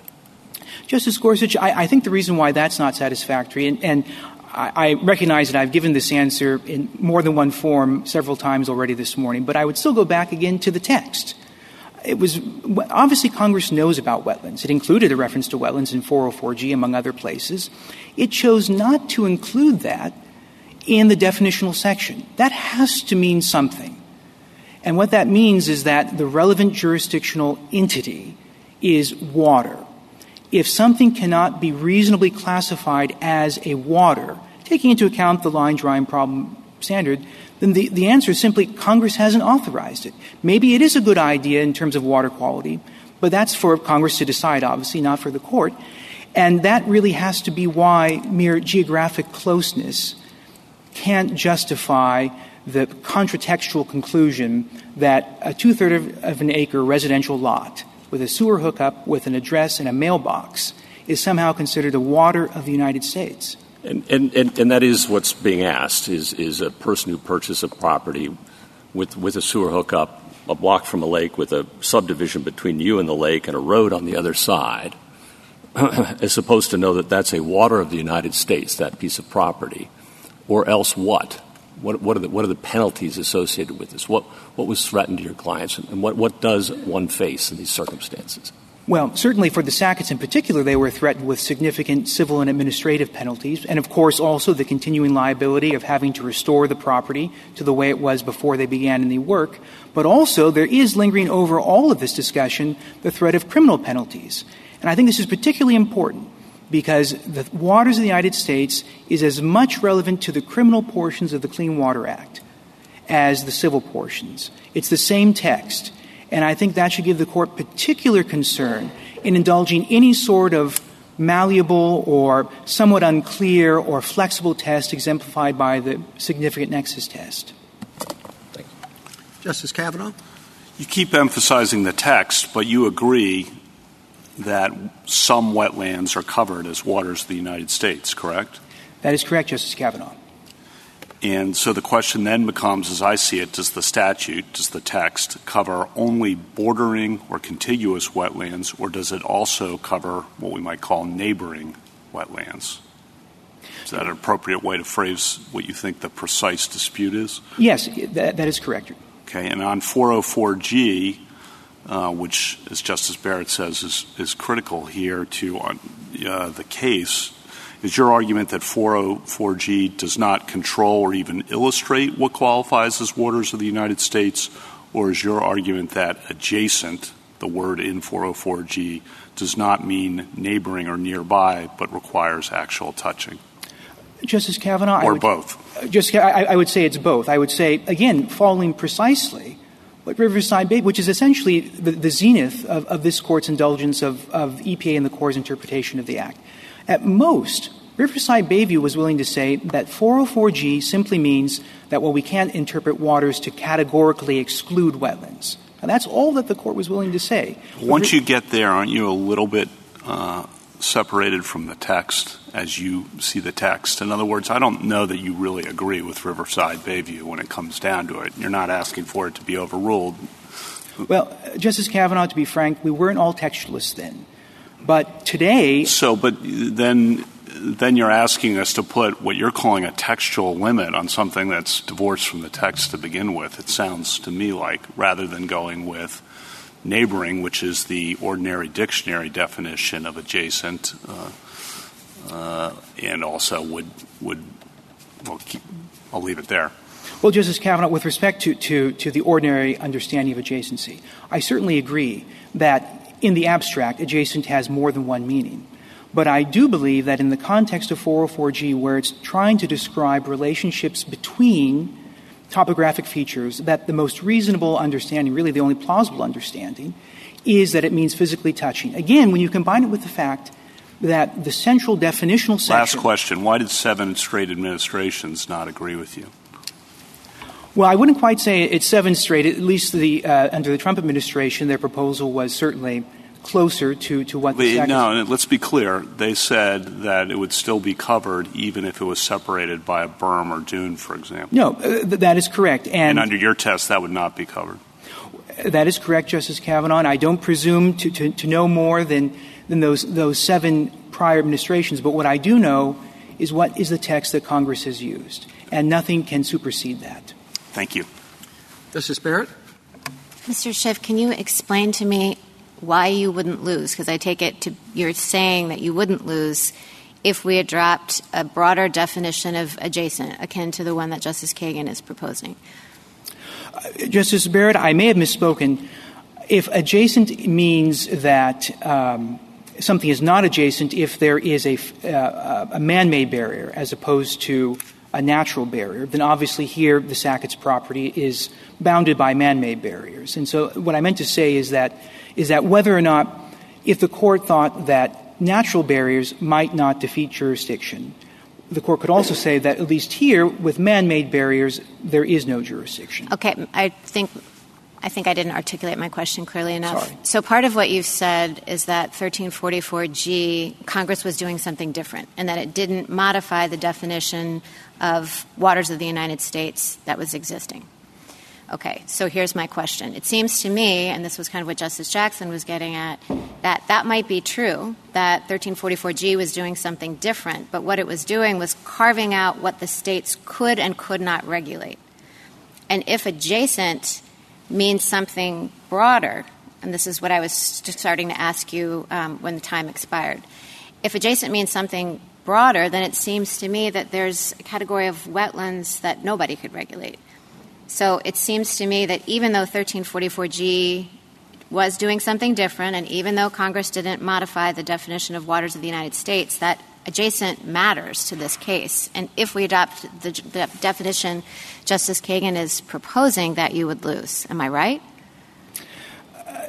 Justice Gorsuch, I, I think the reason why that's not satisfactory, and, and I, I recognize that I've given this answer in more than one form several times already this morning, but I would still go back again to the text. It was – obviously Congress knows about wetlands. It included a reference to wetlands in four oh four G, among other places. It chose not to include that in the definitional section. That has to mean something. And what that means is that the relevant jurisdictional entity is water. If something cannot be reasonably classified as a water, taking into account the line drawing problem standard, then the, the answer is simply Congress hasn't authorized it. Maybe it is a good idea in terms of water quality, but that's for Congress to decide, obviously, not for the court. And that really has to be why mere geographic closeness can't justify the contratextual conclusion that a two-third of, of an acre residential lot with a sewer hookup, with an address and a mailbox is somehow considered the water of the United States. And, and, and, and that is what's being asked, is, is a person who purchased a property with, with a sewer hookup, a block from a lake with a subdivision between you and the lake and a road on the other side, is supposed to know that that's a water of the United States, that piece of property, or else what? What, what, are the, what are the penalties associated with this? What, what was threatened to your clients, and what, what does one face in these circumstances? Well, certainly for the Sacketts in particular, they were threatened with significant civil and administrative penalties, and of course also the continuing liability of having to restore the property to the way it was before they began any work. But also there is lingering over all of this discussion the threat of criminal penalties. And I think this is particularly important, because the waters of the United States is as much relevant to the criminal portions of the Clean Water Act as the civil portions. It's the same text, and I think that should give the court particular concern in indulging any sort of malleable or somewhat unclear or flexible test exemplified by the significant nexus test. Thank you. Justice Kavanaugh? You keep emphasizing the text, but you agree that some wetlands are covered as waters of the United States, correct? That is correct, Justice Kavanaugh. And so the question then becomes, as I see it, does the statute, does the text cover only bordering or contiguous wetlands, or does it also cover what we might call neighboring wetlands? Is that an appropriate way to phrase what you think the precise dispute is? Yes, that, that is correct. Okay, and on four oh four G, Uh, which, as Justice Barrett says, is, is critical here to uh, the case, is your argument that four oh four G does not control or even illustrate what qualifies as waters of the United States, or is your argument that adjacent, the word in four oh four G, does not mean neighboring or nearby, but requires actual touching? Justice Kavanaugh, or I would, both? Just, I, I would say it's both. I would say, again, following precisely But Riverside Bay, which is essentially the, the zenith of, of this Court's indulgence of, of E P A and the Corps' interpretation of the Act. At most, Riverside Bayview was willing to say that four oh four G simply means that, well, we can't interpret waters to categorically exclude wetlands. And that's all that the Court was willing to say. Once you get there, aren't you a little bit uh, separated from the text as you see the text? In other words, I don't know that you really agree with Riverside Bayview when it comes down to it. You're not asking for it to be overruled. Well, Justice Kavanaugh, to be frank, we weren't all textualists then. But today — So, but then then you're asking us to put what you're calling a textual limit on something that's divorced from the text to begin with, it sounds to me like, rather than going with neighboring, which is the ordinary dictionary definition of adjacent, uh, uh, and also would would well, keep, I'll leave it there. Well, Justice Kavanaugh, with respect to, to, to the ordinary understanding of adjacency, I certainly agree that in the abstract, adjacent has more than one meaning. But I do believe that in the context of four oh four G, where it's trying to describe relationships between topographic features, that the most reasonable understanding, really the only plausible understanding, is that it means physically touching. Again, when you combine it with the fact that the central definitional section— Last question. Why did seven straight administrations not agree with you? Well, I wouldn't quite say it's seven straight. At least the uh, under the Trump administration, their proposal was certainly— closer to, to what the Sackett— No, let's be clear. They said that it would still be covered even if it was separated by a berm or dune, for example. No, uh, th- that is correct. And, and under your test, that would not be covered. That is correct, Justice Kavanaugh. And I don't presume to, to, to know more than, than those, those seven prior administrations. But what I do know is what is the text that Congress has used. And nothing can supersede that. Thank you. Justice Barrett? Mister Schiff, can you explain to me why you wouldn't lose, because I take it to you're saying that you wouldn't lose if we had dropped a broader definition of adjacent, akin to the one that Justice Kagan is proposing. Uh, Justice Barrett, I may have misspoken. If adjacent means that um, something is not adjacent if there is a, uh, a man-made barrier as opposed to a natural barrier, then obviously here the Sackett's property is bounded by man-made barriers. And so what I meant to say is that is that whether or not, if the court thought that natural barriers might not defeat jurisdiction, the court could also say that at least here, with man-made barriers, there is no jurisdiction. Okay. I think I think I didn't articulate my question clearly enough. Sorry. So part of what you've said is that thirteen forty-four G, Congress was doing something different, and that it didn't modify the definition of waters of the United States that was existing. Okay, so here's my question. It seems to me, and this was kind of what Justice Jackson was getting at, that that might be true, that thirteen forty-four G was doing something different, but what it was doing was carving out what the states could and could not regulate. And if adjacent means something broader, and this is what I was starting to ask you um, when the time expired, if adjacent means something broader, then it seems to me that there's a category of wetlands that nobody could regulate. So it seems to me that even though thirteen forty-four G was doing something different, and even though Congress didn't modify the definition of waters of the United States, that adjacent matters to this case. And if we adopt the, the definition Justice Kagan is proposing, that you would lose. Am I right? Uh,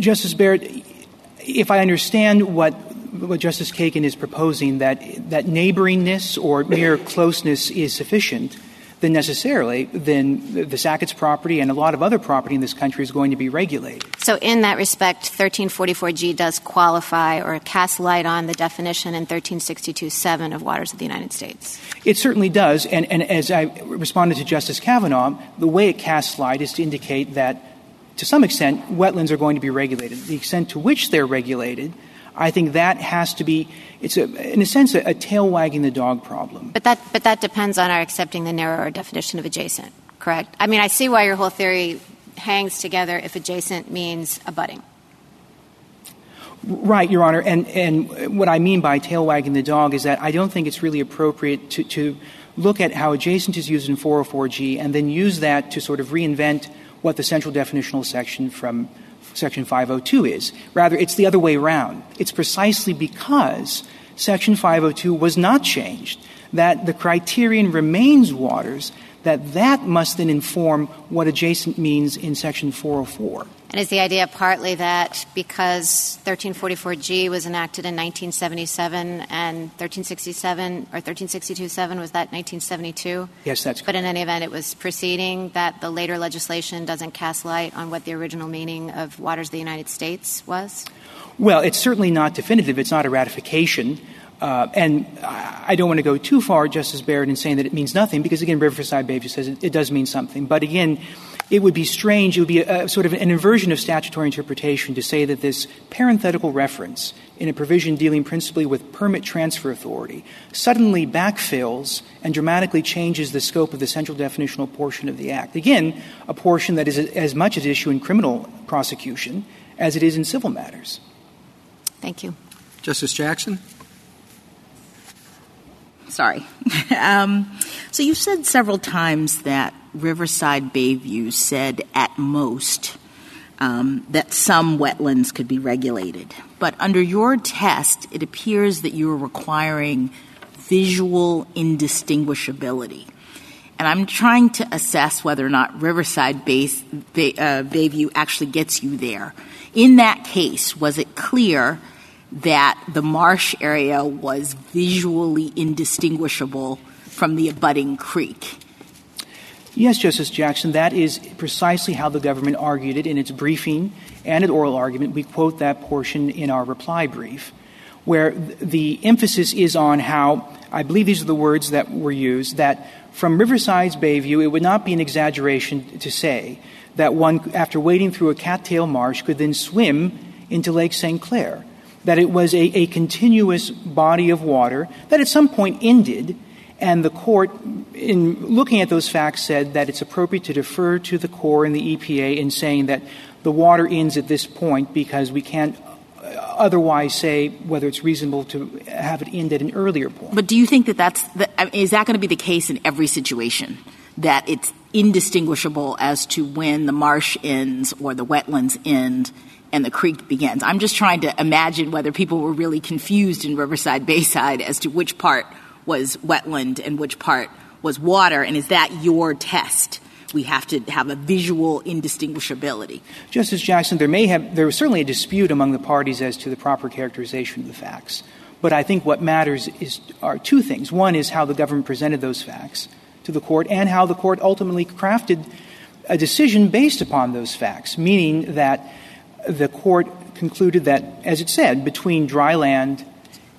Justice Barrett, if I understand what, what Justice Kagan is proposing, that, that neighboringness or mere closeness is sufficient, then necessarily, then the Sackett's property and a lot of other property in this country is going to be regulated. So in that respect, thirteen forty-four G does qualify or cast light on the definition in thirteen sixty-two seven of waters of the United States. It certainly does. And, and as I responded to Justice Kavanaugh, the way it casts light is to indicate that, to some extent, wetlands are going to be regulated. The extent to which they're regulated, I think that has to be, it's a, in a sense, a, a tail wagging the dog problem. But that but that depends on our accepting the narrower definition of adjacent, correct? I mean, I see why your whole theory hangs together if adjacent means abutting. Right, Your Honor. And, and what I mean by tail wagging the dog is that I don't think it's really appropriate to, to look at how adjacent is used in four oh four G and then use that to sort of reinvent what the central definitional section from Section five oh two is. Rather, it's the other way around. It's precisely because Section five oh two was not changed, that the criterion remains waters, that that must then inform what adjacent means in Section four oh four. And is the idea partly that because thirteen forty-four G was enacted in nineteen seventy-seven and thirteen sixty-seven or thirteen sixty-two seven, was that nineteen seventy-two? Yes, that's correct. But in any event, it was preceding that the later legislation doesn't cast light on what the original meaning of waters of the United States was? Well, it's certainly not definitive. It's not a ratification. Uh, and I don't want to go too far, Justice Barrett, in saying that it means nothing because, again, Riverside Bayview says it, it does mean something. But, again, it would be strange, it would be a, sort of an inversion of statutory interpretation to say that this parenthetical reference in a provision dealing principally with permit transfer authority suddenly backfills and dramatically changes the scope of the central definitional portion of the Act. Again, a portion that is as much at issue in criminal prosecution as it is in civil matters. Thank you. Justice Jackson? Sorry. um, so you said several times that Riverside Bayview said at most um, that some wetlands could be regulated. But under your test, it appears that you are requiring visual indistinguishability. And I'm trying to assess whether or not Riverside base, Bay, uh, Bayview actually gets you there. In that case, was it clear that the marsh area was visually indistinguishable from the abutting creek? Yes, Justice Jackson, that is precisely how the government argued it in its briefing and an oral argument. We quote that portion in our reply brief, where the emphasis is on how, I believe these are the words that were used, that from Riverside's Bayview, it would not be an exaggeration to say that one, after wading through a cattail marsh, could then swim into Lake Saint Clair, that it was a, a continuous body of water that at some point ended. And the court, in looking at those facts, said that it's appropriate to defer to the Corps and the E P A in saying that the water ends at this point because we can't otherwise say whether it's reasonable to have it end at an earlier point. But do you think that that's the, is that going to be the case in every situation, that it's indistinguishable as to when the marsh ends or the wetlands end and the creek begins? I'm just trying to imagine whether people were really confused in Riverside Bayside as to which part was wetland and which part was water, and is that your test? We have to have a visual indistinguishability. Justice Jackson, there may have there was certainly a dispute among the parties as to the proper characterization of the facts, but I think what matters is are two things. One is how the government presented those facts to the court and how the court ultimately crafted a decision based upon those facts, meaning that the court concluded that, as it said, between dry land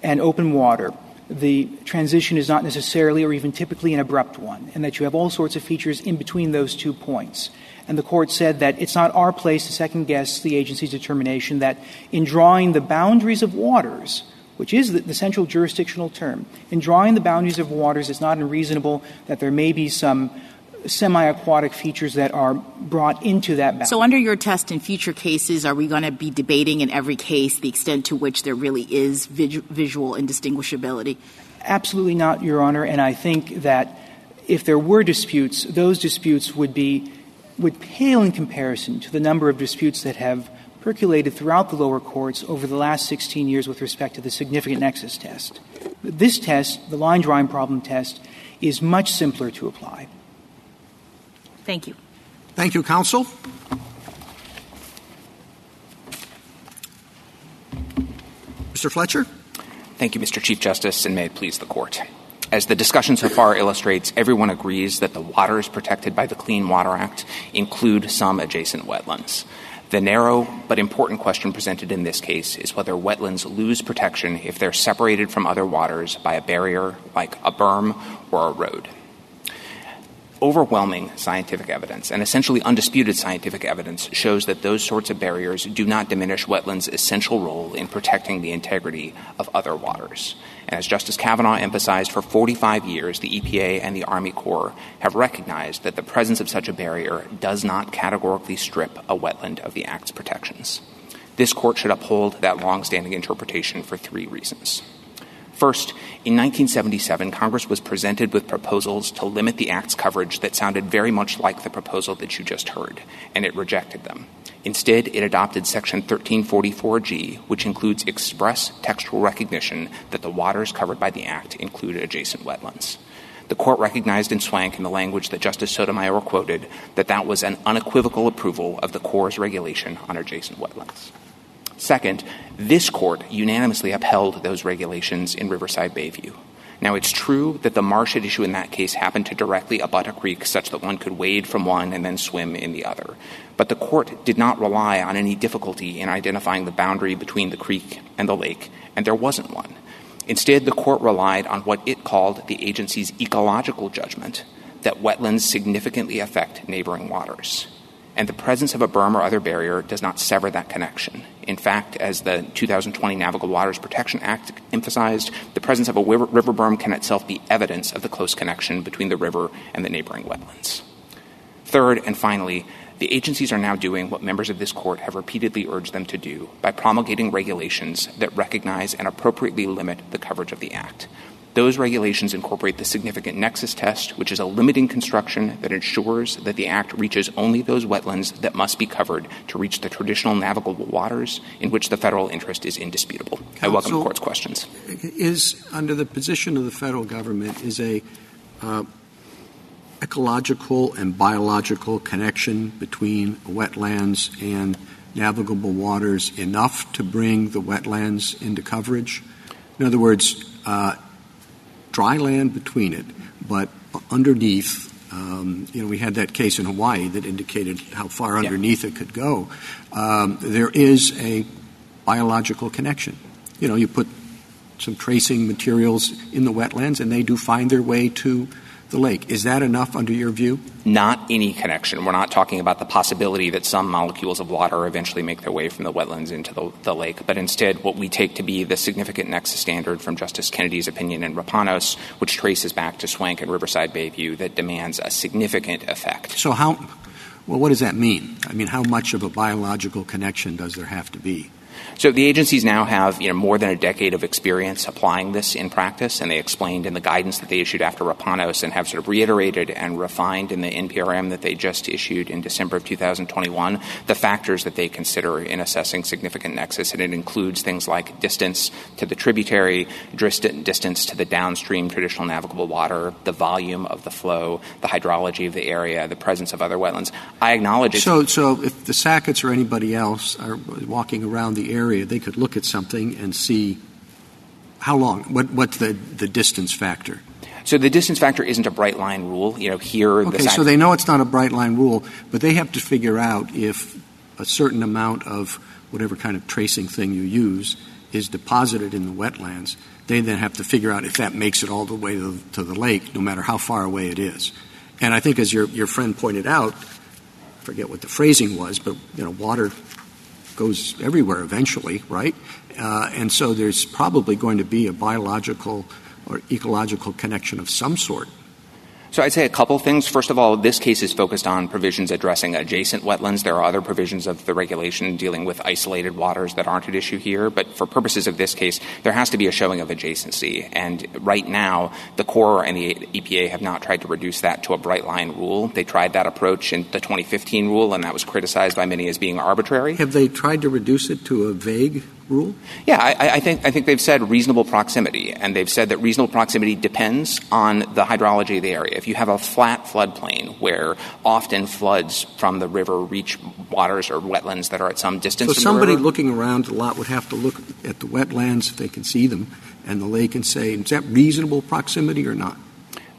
and open water, the transition is not necessarily or even typically an abrupt one, and that you have all sorts of features in between those two points. And the court said that it's not our place to second-guess the agency's determination that in drawing the boundaries of waters, which is the, the central jurisdictional term, in drawing the boundaries of waters, it's not unreasonable that there may be some semi-aquatic features that are brought into that boundary. So under your test in future cases, are we going to be debating in every case the extent to which there really is vis- visual indistinguishability? Absolutely not, Your Honor. And I think that if there were disputes, those disputes would be would pale in comparison to the number of disputes that have percolated throughout the lower courts over the last sixteen years with respect to the significant nexus test. This test, the line drawing problem test, is much simpler to apply. Thank you. Thank you, counsel. Mister Fletcher. Thank you, Mister Chief Justice, and may it please the Court. As the discussion so far illustrates, everyone agrees that the waters protected by the Clean Water Act include some adjacent wetlands. The narrow but important question presented in this case is whether wetlands lose protection if they're separated from other waters by a barrier like a berm or a road. Overwhelming scientific evidence and essentially undisputed scientific evidence shows that those sorts of barriers do not diminish wetlands' essential role in protecting the integrity of other waters. And as Justice Kavanaugh emphasized, for forty-five years, the E P A and the Army Corps have recognized that the presence of such a barrier does not categorically strip a wetland of the Act's protections. This Court should uphold that longstanding interpretation for three reasons. First, in nineteen seventy-seven, Congress was presented with proposals to limit the Act's coverage that sounded very much like the proposal that you just heard, and it rejected them. Instead, it adopted Section thirteen forty-four G, which includes express textual recognition that the waters covered by the Act include adjacent wetlands. The Court recognized in SWANCC, in the language that Justice Sotomayor quoted, that that was an unequivocal approval of the Corps' regulation on adjacent wetlands. Second, this Court unanimously upheld those regulations in Riverside Bayview. Now, it's true that the marsh at issue in that case happened to directly abut a creek such that one could wade from one and then swim in the other. But the Court did not rely on any difficulty in identifying the boundary between the creek and the lake, and there wasn't one. Instead, the Court relied on what it called the agency's ecological judgment that wetlands significantly affect neighboring waters. and the presence of a berm or other barrier does not sever that connection. In fact, as the two thousand twenty Navigable Waters Protection Act emphasized, the presence of a river berm can itself be evidence of the close connection between the river and the neighboring wetlands. Third, and finally, the agencies are now doing what members of this court have repeatedly urged them to do by promulgating regulations that recognize and appropriately limit the coverage of the Act. Those regulations incorporate the significant nexus test, which is a limiting construction that ensures that the Act reaches only those wetlands that must be covered to reach the traditional navigable waters in which the federal interest is indisputable. Council, I welcome the court's questions. Is, under the position of the federal government, is a uh, ecological and biological connection between wetlands and navigable waters enough to bring the wetlands into coverage? In other words, uh, dry land between it, but underneath, um, you know, we had that case in Hawaii that indicated how far yeah. underneath it could go. Um, there is a biological connection. You know, you put some tracing materials in the wetlands and they do find their way to the lake. Is that enough under your view? Not any connection. We're not talking about the possibility that some molecules of water eventually make their way from the wetlands into the, the lake, but instead what we take to be the significant nexus standard from Justice Kennedy's opinion in Rapanos, which traces back to SWANCC and Riverside Bayview, that demands a significant effect. So how – well, what does that mean? I mean, how much of a biological connection does there have to be? So the agencies now have, you know, more than a decade of experience applying this in practice, and they explained in the guidance that they issued after Rapanos and have sort of reiterated and refined in the N P R M that they just issued in December of two thousand twenty-one, the factors that they consider in assessing significant nexus, and it includes things like distance to the tributary, distance to the downstream traditional navigable water, the volume of the flow, the hydrology of the area, the presence of other wetlands. I acknowledge it. So, so if the Sacketts or anybody else are walking around the area, they could look at something and see how long, what, what's the, the distance factor. So the distance factor isn't a bright line rule. You know, here... Okay, the so they know it's not a bright line rule, but they have to figure out if a certain amount of whatever kind of tracing thing you use is deposited in the wetlands. They then have to figure out if that makes it all the way to, to the lake, no matter how far away it is. And I think as your, your friend pointed out, I forget what the phrasing was, but, you know, water goes everywhere eventually, right? Uh, and so there's probably going to be a biological or ecological connection of some sort. So I'd say a couple things. First of all, this case is focused on provisions addressing adjacent wetlands. There are other provisions of the regulation dealing with isolated waters that aren't at issue here. But for purposes of this case, there has to be a showing of adjacency. And right now, the Corps and the E P A have not tried to reduce that to a bright line rule. They tried that approach in the twenty fifteen rule, and that was criticized by many as being arbitrary. Have they tried to reduce it to a vague rule? Yeah, I, I think I think they've said reasonable proximity, and they've said that reasonable proximity depends on the hydrology of the area. If you have a flat floodplain where often floods from the river reach waters or wetlands that are at some distance. So somebody looking around a lot would have to look at the wetlands if they can see them and the lake and say, is that reasonable proximity or not?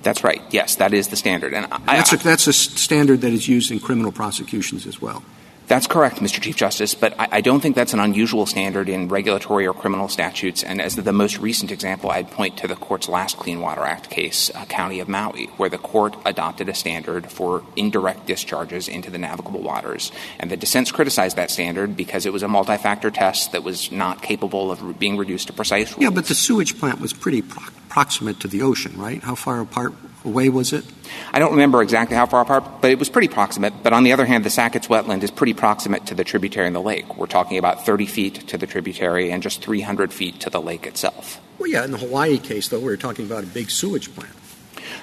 That's right. Yes, that is the standard. And I, that's, a, that's a standard that is used in criminal prosecutions as well. That's correct, Mister Chief Justice, but I, I don't think that's an unusual standard in regulatory or criminal statutes. And as the, the most recent example, I'd point to the court's last Clean Water Act case, uh, County of Maui, where the court adopted a standard for indirect discharges into the navigable waters. And the dissents criticized that standard because it was a multi-factor test that was not capable of re- being reduced to precise rules. Yeah, but the sewage plant was pretty pro- proximate to the ocean, right? How far apart away was it? I don't remember exactly how far apart, but it was pretty proximate. But on the other hand, the Sackett's wetland is pretty proximate to the tributary and the lake. We're talking about thirty feet to the tributary and just three hundred feet to the lake itself. Well, yeah, in the Hawaii case, though, we were talking about a big sewage plant.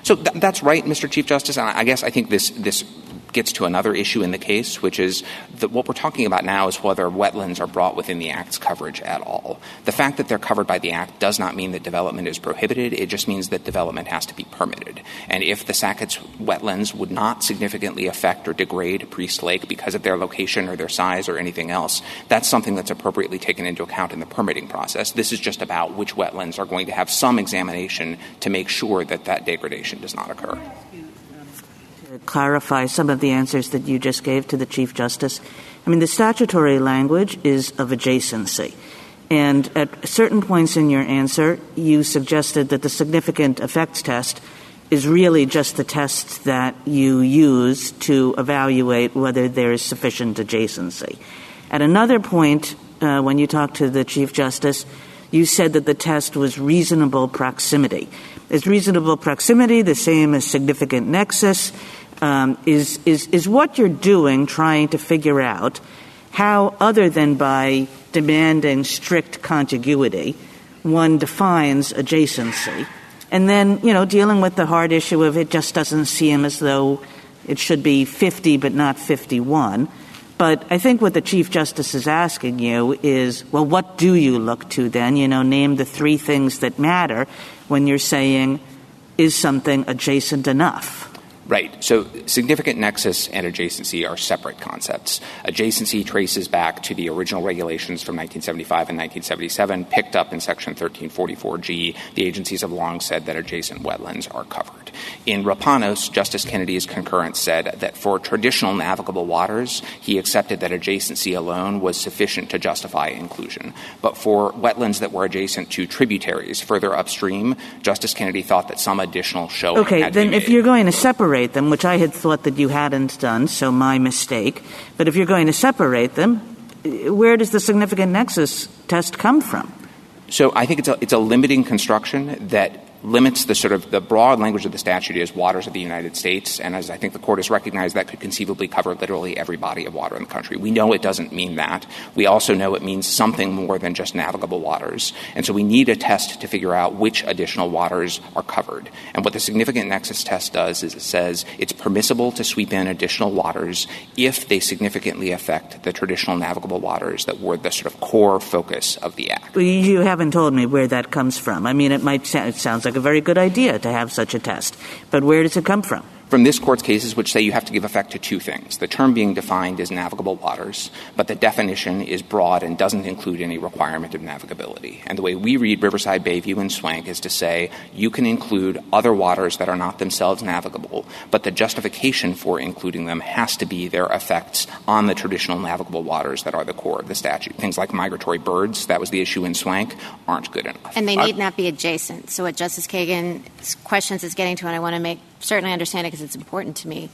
So th- that's right, Mister Chief Justice, and I guess I think this this gets to another issue in the case, which is that what we're talking about now is whether wetlands are brought within the Act's coverage at all. The fact that they're covered by the Act does not mean that development is prohibited. It just means that development has to be permitted. And if the Sackett's wetlands would not significantly affect or degrade Priest Lake because of their location or their size or anything else, that's something that's appropriately taken into account in the permitting process. This is just about which wetlands are going to have some examination to make sure that that degradation does not occur. Clarify some of the answers that you just gave to the Chief Justice. I mean, the statutory language is of adjacency. And at certain points in your answer, you suggested that the significant effects test is really just the test that you use to evaluate whether there is sufficient adjacency. At another point, uh, when you talked to the Chief Justice, you said that the test was reasonable proximity. Is reasonable proximity the same as significant nexus? Um, is, is, is what you're doing trying to figure out how, other than by demanding strict contiguity, one defines adjacency? And then, you know, dealing with the hard issue of it just doesn't seem as though it should be fifty but not fifty-one. But I think what the Chief Justice is asking you is, well, what do you look to then? You know, name the three things that matter when you're saying, is something adjacent enough? Right. So significant nexus and adjacency are separate concepts. Adjacency traces back to the original regulations from nineteen seventy-five and nineteen seventy-seven, picked up in Section thirteen forty-four G. The agencies have long said that adjacent wetlands are covered. In Rapanos, Justice Kennedy's concurrence said that for traditional navigable waters, he accepted that adjacency alone was sufficient to justify inclusion. But for wetlands that were adjacent to tributaries further upstream, Justice Kennedy thought that some additional showing okay, had then if made. You're going to separate them, which I had thought that you hadn't done, so my mistake. But if you're going to separate them, where does the significant nexus test come from? So I think it's a, it's a limiting construction that limits the sort of the broad language of the statute is waters of the United States. And as I think the court has recognized, that could conceivably cover literally every body of water in the country. We know it doesn't mean that. We also know it means something more than just navigable waters. And so we need a test to figure out which additional waters are covered. And what the significant nexus test does is it says it's permissible to sweep in additional waters if they significantly affect the traditional navigable waters that were the sort of core focus of the act. Well, you haven't told me where that comes from. I mean, it might sound, it sounds like a very good idea to have such a test. But where does it come from? From this court's cases, which say you have to give effect to two things. The term being defined is navigable waters, but the definition is broad and doesn't include any requirement of navigability. And the way we read Riverside Bayview and SWANCC is to say you can include other waters that are not themselves navigable, but the justification for including them has to be their effects on the traditional navigable waters that are the core of the statute. Things like migratory birds, that was the issue in SWANCC, aren't good enough. And they need uh, not be adjacent. So what Justice Kagan's questions is getting to, and I want to make certainly understand it because it's important to me.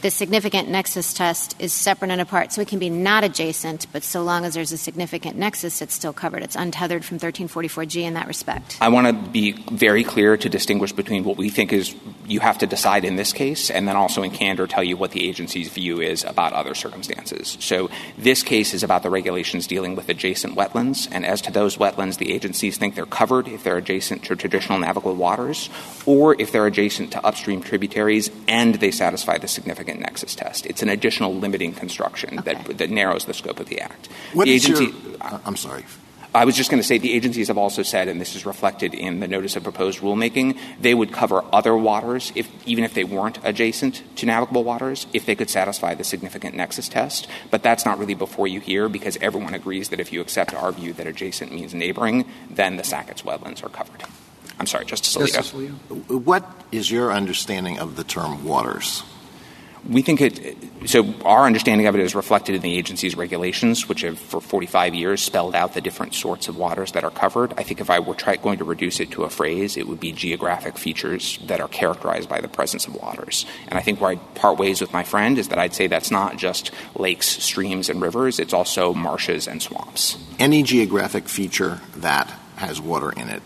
The significant nexus test is separate and apart, so it can be not adjacent, but so long as there's a significant nexus, it's still covered. It's untethered from thirteen forty-four G in that respect. I want to be very clear to distinguish between what we think is you have to decide in this case and then also in candor tell you what the agency's view is about other circumstances. So this case is about the regulations dealing with adjacent wetlands, and as to those wetlands, the agencies think they're covered if they're adjacent to traditional navigable waters or if they're adjacent to upstream tributaries and they satisfy the significant nexus test. It's an additional limiting construction okay. that, that narrows the scope of the act. What the agency, is your, I'm sorry. I was just going to say the agencies have also said, and this is reflected in the notice of proposed rulemaking, they would cover other waters, if, even if they weren't adjacent to navigable waters, if they could satisfy the significant nexus test. But that's not really before you here because everyone agrees that if you accept our view that adjacent means neighboring, then the Sackett's wetlands are covered. I'm sorry, Justice Scalia. Justice Scalia. What is your understanding of the term waters? We think it – so our understanding of it is reflected in the agency's regulations, which have for forty-five years spelled out the different sorts of waters that are covered. I think if I were try, going to reduce it to a phrase, it would be geographic features that are characterized by the presence of waters. And I think where I'd part ways with my friend is that I'd say that's not just lakes, streams, and rivers. It's also marshes and swamps. Any geographic feature that has water in it,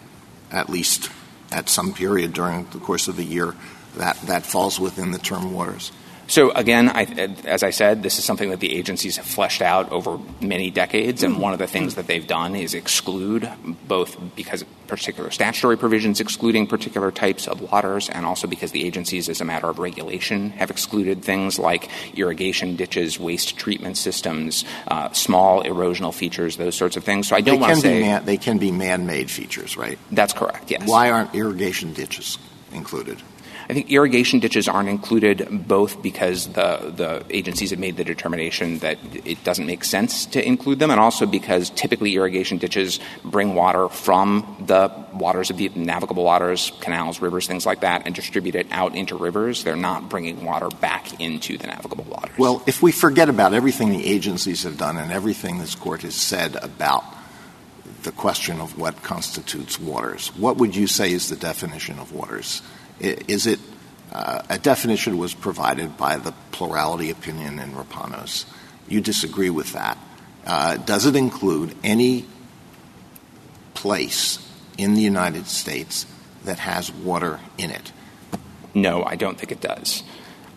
at least at some period during the course of the year, that, that falls within the term waters? So, again, I, as I said, this is something that the agencies have fleshed out over many decades, and one of the things that they've done is exclude both because particular statutory provisions excluding particular types of waters and also because the agencies, as a matter of regulation, have excluded things like irrigation ditches, waste treatment systems, uh, small erosional features, those sorts of things. So I don't want to say— man, they can be man-made features, right? That's correct, yes. Why aren't irrigation ditches included? I think irrigation ditches aren't included both because the, the agencies have made the determination that it doesn't make sense to include them and also because typically irrigation ditches bring water from the waters of the navigable waters, canals, rivers, things like that, and distribute it out into rivers. They're not bringing water back into the navigable waters. Well, if we forget about everything the agencies have done and everything this court has said about the question of what constitutes waters, what would you say is the definition of waters Is it uh, a definition was provided by the plurality opinion in Rapanos? You disagree with that. Uh, does it include any place in the United States that has water in it? No, I don't think it does.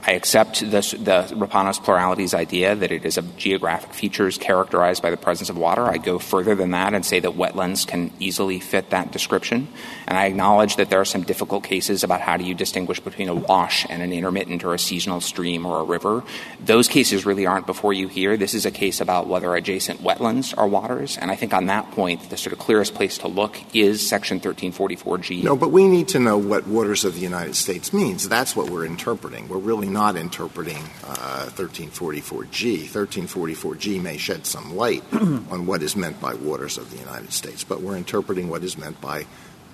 I accept the, the Rapanos plurality's idea that it is of geographic features characterized by the presence of water. I go further than that and say that wetlands can easily fit that description. And I acknowledge that there are some difficult cases about how do you distinguish between a wash and an intermittent or a seasonal stream or a river. Those cases really aren't before you here. This is a case about whether adjacent wetlands are waters. And I think on that point, the sort of clearest place to look is Section thirteen forty-four G. No, but we need to know what waters of the United States means. That's what we're interpreting. We're really not interpreting uh, thirteen forty-four G. thirteen forty-four G may shed some light on what is meant by waters of the United States, but we're interpreting what is meant by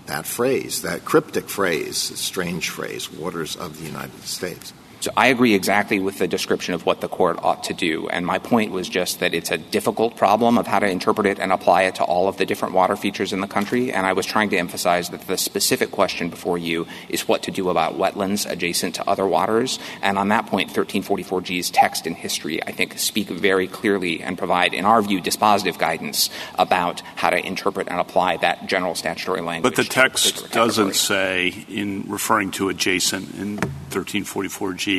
that phrase, that cryptic phrase, strange phrase, waters of the United States. So I agree exactly with the description of what the court ought to do. And my point was just that it's a difficult problem of how to interpret it and apply it to all of the different water features in the country. And I was trying to emphasize that the specific question before you is what to do about wetlands adjacent to other waters. And on that point, thirteen forty-four G's text and history, I think, speak very clearly and provide, in our view, dispositive guidance about how to interpret and apply that general statutory language. But the text doesn't say, in referring to adjacent in thirteen forty-four G,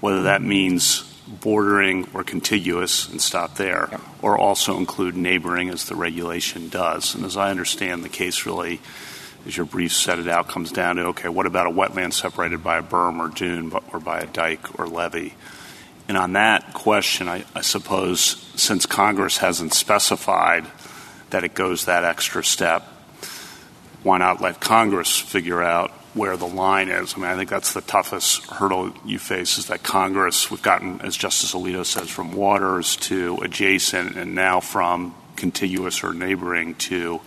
whether that means bordering or contiguous, and stop there, yeah. or also include neighboring as the regulation does. And as I understand, the case really, as your brief set it out, comes down to, okay, what about a wetland separated by a berm or dune or by a dike or levee? And on that question, I, I suppose, since Congress hasn't specified that it goes that extra step, why not let Congress figure out where the line is? I mean, I think that's the toughest hurdle you face, is that Congress, we've gotten, as Justice Alito says, from waters to adjacent, and now from contiguous or neighboring to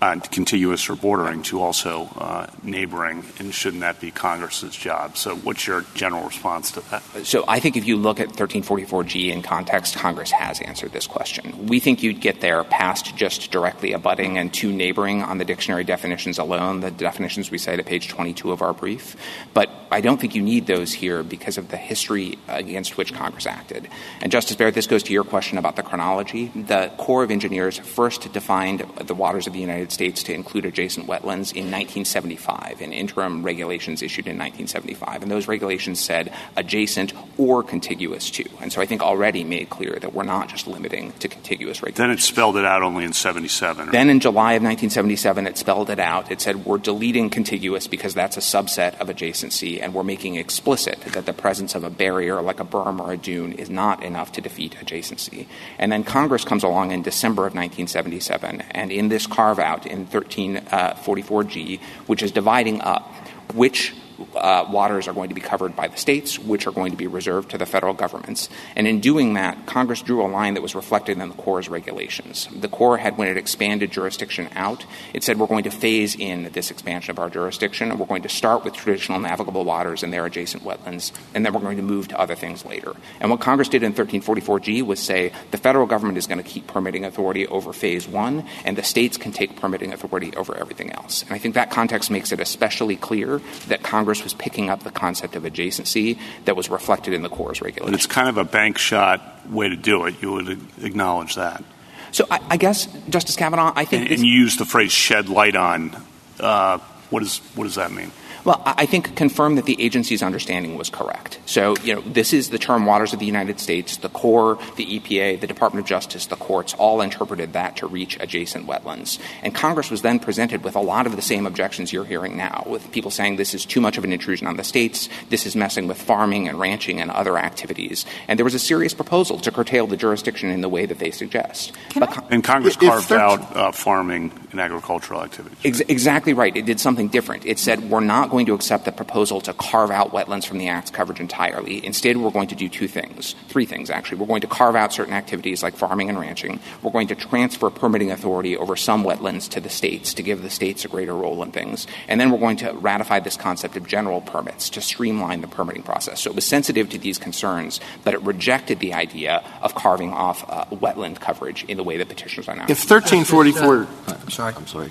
uh, contiguous or bordering to also uh, neighboring, and shouldn't that be Congress's job? So what's your general response to that? So I think if you look at thirteen forty-four G in context, Congress has answered this question. We think you'd get there past just directly abutting and to neighboring on the dictionary definitions alone, the definitions we cite at page twenty-two of our brief. But I don't think you need those here because of the history against which Congress acted. And, Justice Barrett, this goes to your question about the chronology. The Corps of Engineers first defined the waters of the United States to include adjacent wetlands in nineteen seventy-five, and interim regulations issued in nineteen seventy-five. And those regulations said adjacent or contiguous to. And so I think already made clear that we're not just limiting to contiguous regulations. Then it spelled it out only in seventy-seven. Right? Then in July of nineteen seventy-seven, it spelled it out. It said we're deleting contiguous because that's a subset of adjacency, and we're making explicit that the presence of a barrier like a berm or a dune is not enough to defeat adjacency. And then Congress comes along in December of nineteen seventy-seven, and in this carve-out, in thirteen forty-four G, which is dividing up which uh, waters are going to be covered by the states, which are going to be reserved to the federal governments. And in doing that, Congress drew a line that was reflected in the Corps' regulations. The Corps had, when it expanded jurisdiction out, it said we're going to phase in this expansion of our jurisdiction, and we're going to start with traditional navigable waters and their adjacent wetlands, and then we're going to move to other things later. And what Congress did in thirteen forty-four G was say the federal government is going to keep permitting authority over phase one, and the states can take permitting authority over everything else. And I think that context makes it especially clear that Congress was picking up the concept of adjacency that was reflected in the Corps' regulations. But it's kind of a bank shot way to do it. You would acknowledge that. So I, I guess, Justice Kavanaugh, I think— And, and you use the phrase shed light on. Uh, what, is, what does that mean? Well, I think confirm that the agency's understanding was correct. So, you know, this is the term waters of the United States. The Corps, the E P A, the Department of Justice, the courts all interpreted that to reach adjacent wetlands. And Congress was then presented with a lot of the same objections you're hearing now, with people saying this is too much of an intrusion on the states, this is messing with farming and ranching and other activities. And there was a serious proposal to curtail the jurisdiction in the way that they suggest. But con- and Congress carved thirteen- out uh, farming and agricultural activities. Right? Ex- exactly right. It did something different. It said we're not going to accept the proposal to carve out wetlands from the Act's coverage entirely. Instead, we're going to do two things, three things, actually. We're going to carve out certain activities like farming and ranching. We're going to transfer permitting authority over some wetlands to the states to give the states a greater role in things. And then we're going to ratify this concept of general permits to streamline the permitting process. So it was sensitive to these concerns, but it rejected the idea of carving off uh, wetland coverage in the way that petitioners are now. If thirteen forty-four... Uh, I'm sorry. I'm sorry.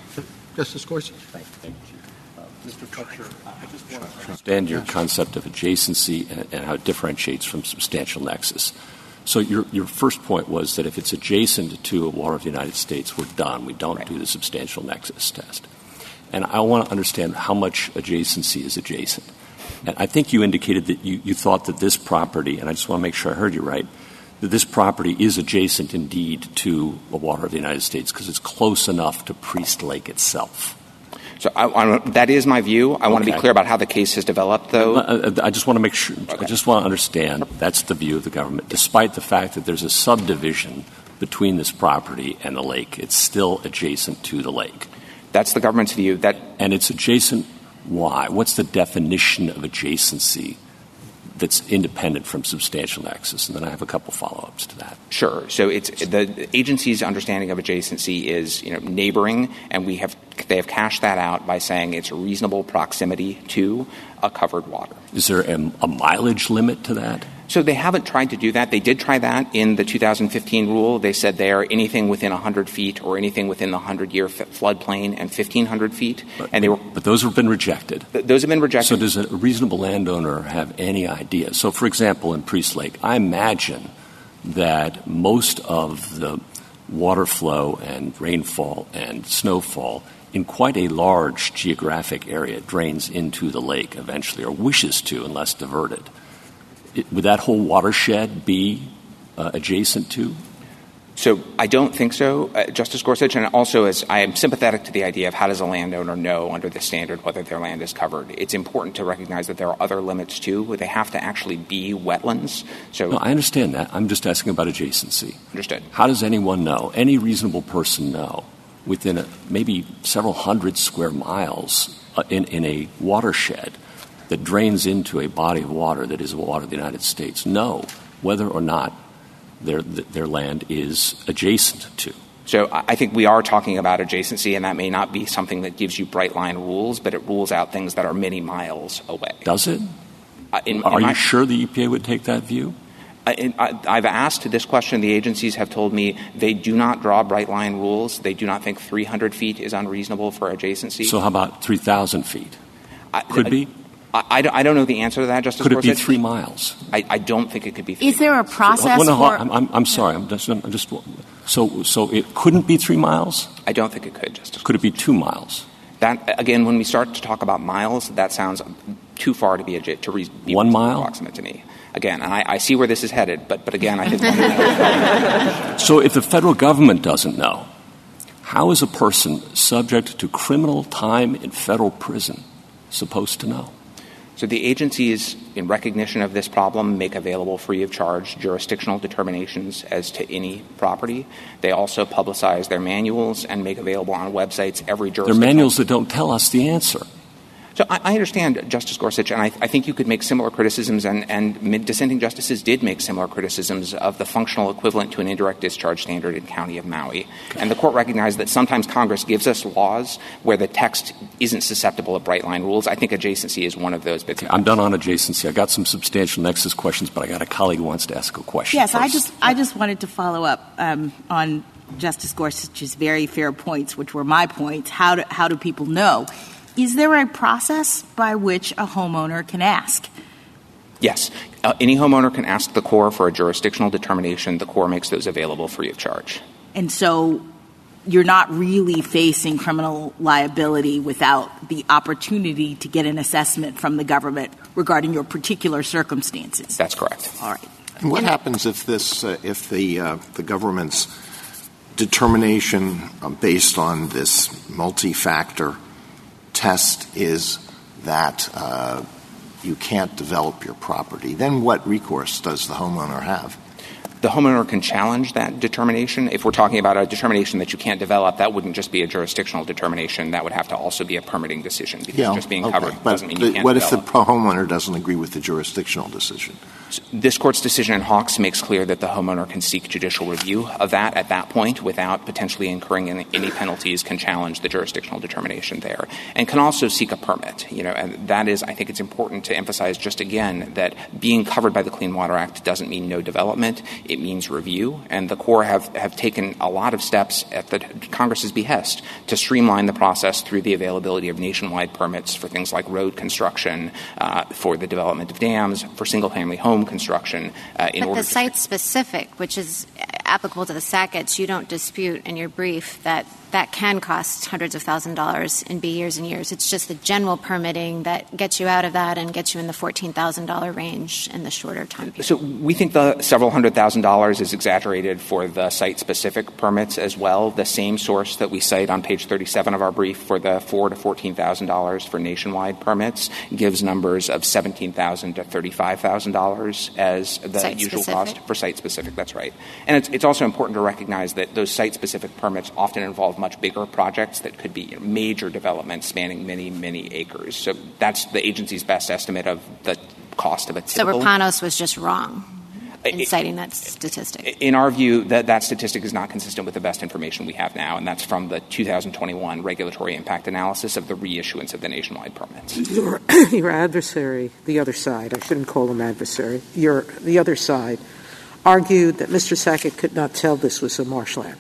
Justice Gorsuch. Thank you. Mister Kutcher, I just want to understand your concept of adjacency and, and how it differentiates from substantial nexus. So your your first point was that if it's adjacent to a water of the United States, we're done. We don't right. do the substantial nexus test. And I want to understand how much adjacency is adjacent. And I think you indicated that you, you thought that this property, and I just want to make sure I heard you right, that this property is adjacent indeed to a water of the United States because it's close enough to Priest Lake itself. So I, I, that is my view. I want okay. to be clear about how the case has developed, though. I, I just want to make sure. Okay. I just want to understand that's the view of the government. Despite the fact that there's a subdivision between this property and the lake, it's still adjacent to the lake. That's the government's view. That and it's adjacent. Why? What's the definition of adjacency that's independent from substantial nexus? And then I have a couple follow-ups to that. Sure. So it's the agency's understanding of adjacency is, you know, neighboring, and we have they have cashed that out by saying it's reasonable proximity to a covered water. Is there a, a mileage limit to that? So they haven't tried to do that. They did try that in the two thousand fifteen rule. They said they are anything within one hundred feet or anything within the one hundred-year f- floodplain and fifteen hundred feet. But, and they were, but those have been rejected. Th- those have been rejected. So does a reasonable landowner have any idea? So, for example, in Priest Lake, I imagine that most of the water flow and rainfall and snowfall in quite a large geographic area drains into the lake eventually or wishes to unless diverted. It, would that whole watershed be uh, adjacent to? So I don't think so, uh, Justice Gorsuch. And also, as I am sympathetic to the idea of how does a landowner know under this standard whether their land is covered, it's important to recognize that there are other limits, too, where they have to actually be wetlands. So no, I understand that. I'm just asking about adjacency. Understood. How does anyone know, any reasonable person know, within a, maybe several hundred square miles uh, in, in a watershed that drains into a body of water that is the water of the United States know whether or not their their land is adjacent to? So I think we are talking about adjacency, and that may not be something that gives you bright-line rules, but it rules out things that are many miles away. Does it? Uh, in, are in you my, sure the E P A would take that view? I, I, I've asked this question. The agencies have told me they do not draw bright-line rules. They do not think three hundred feet is unreasonable for adjacency. So how about three thousand feet? I, Could I, be? I, I don't know the answer to that, Justice Gorsuch. Could it Gorsuch? be three miles? I, I don't think it could be three miles. Is there a process for... So, well, no, I'm, I'm, I'm sorry. I'm just, I'm just, so, so it couldn't be three miles? I don't think it could, Justice Could Gorsuch. It be two miles? That, again, when we start to talk about miles, that sounds too far to be... A, to re- be One mile? ...approximate to me. Again, and I, I see where this is headed, but, but again, I didn't want to know. So if the federal government doesn't know, how is a person subject to criminal time in federal prison supposed to know? So the agencies, in recognition of this problem, make available free of charge jurisdictional determinations as to any property. They also publicize their manuals and make available on websites every jurisdiction. They're manuals that don't tell us the answer. So I, I understand, Justice Gorsuch, and I, I think you could make similar criticisms, and, and dissenting justices did make similar criticisms of the functional equivalent to an indirect discharge standard in County of Maui. And the court recognized that sometimes Congress gives us laws where the text isn't susceptible of bright-line rules. I think adjacency is one of those bits. Okay, I'm done on adjacency. I got some substantial nexus questions, but I got a colleague who wants to ask a question. Yes, first. I just I just wanted to follow up um, on Justice Gorsuch's very fair points, which were my points. How do, how do people know? Is there a process by which a homeowner can ask? Yes. Uh, any homeowner can ask the Corps for a jurisdictional determination. The Corps makes those available free of charge. And so you're not really facing criminal liability without the opportunity to get an assessment from the government regarding your particular circumstances. That's correct. All right. And what and happens if this, uh, if the uh, the government's determination uh, based on this multi-factor test is that uh, you can't develop your property, then what recourse does the homeowner have? The homeowner can challenge that determination. If we're talking about a determination that you can't develop, that wouldn't just be a jurisdictional determination. That would have to also be a permitting decision because yeah, just being okay. covered but doesn't mean the, you can't what develop. What if the homeowner doesn't agree with the jurisdictional decision? So this Court's decision in Hawks makes clear that the homeowner can seek judicial review of that at that point without potentially incurring any, any penalties, can challenge the jurisdictional determination there, and can also seek a permit. You know, and that is, I think it's important to emphasize just again that being covered by the Clean Water Act doesn't mean no development. It means review, and the Corps have, have taken a lot of steps at the Congress's behest to streamline the process through the availability of nationwide permits for things like road construction, uh, for the development of dams, for single-family home construction. Uh, in but order the site-specific, which is applicable to the Sacketts, you don't dispute in your brief that that can cost hundreds of thousands of dollars and be years and years. It's just the general permitting that gets you out of that and gets you in the fourteen thousand dollars range in the shorter time period. So we think the several hundred thousand dollars is exaggerated for the site-specific permits as well. The same source that we cite on page thirty-seven of our brief for the four thousand to fourteen thousand dollars for nationwide permits gives numbers of seventeen thousand to thirty-five thousand dollars as the site usual specific cost for site-specific. That's right. And it's, it's also important to recognize that those site-specific permits often involve much bigger projects that could be major developments spanning many, many acres. So that's the agency's best estimate of the cost of it. So Rapanos was just wrong in citing that statistic. In our view, that, that statistic is not consistent with the best information we have now, and that's from the two thousand twenty-one regulatory impact analysis of the reissuance of the nationwide permits. Your, your adversary, the other side, I shouldn't call him adversary, your, the other side argued that Mister Sackett could not tell this was a marshland.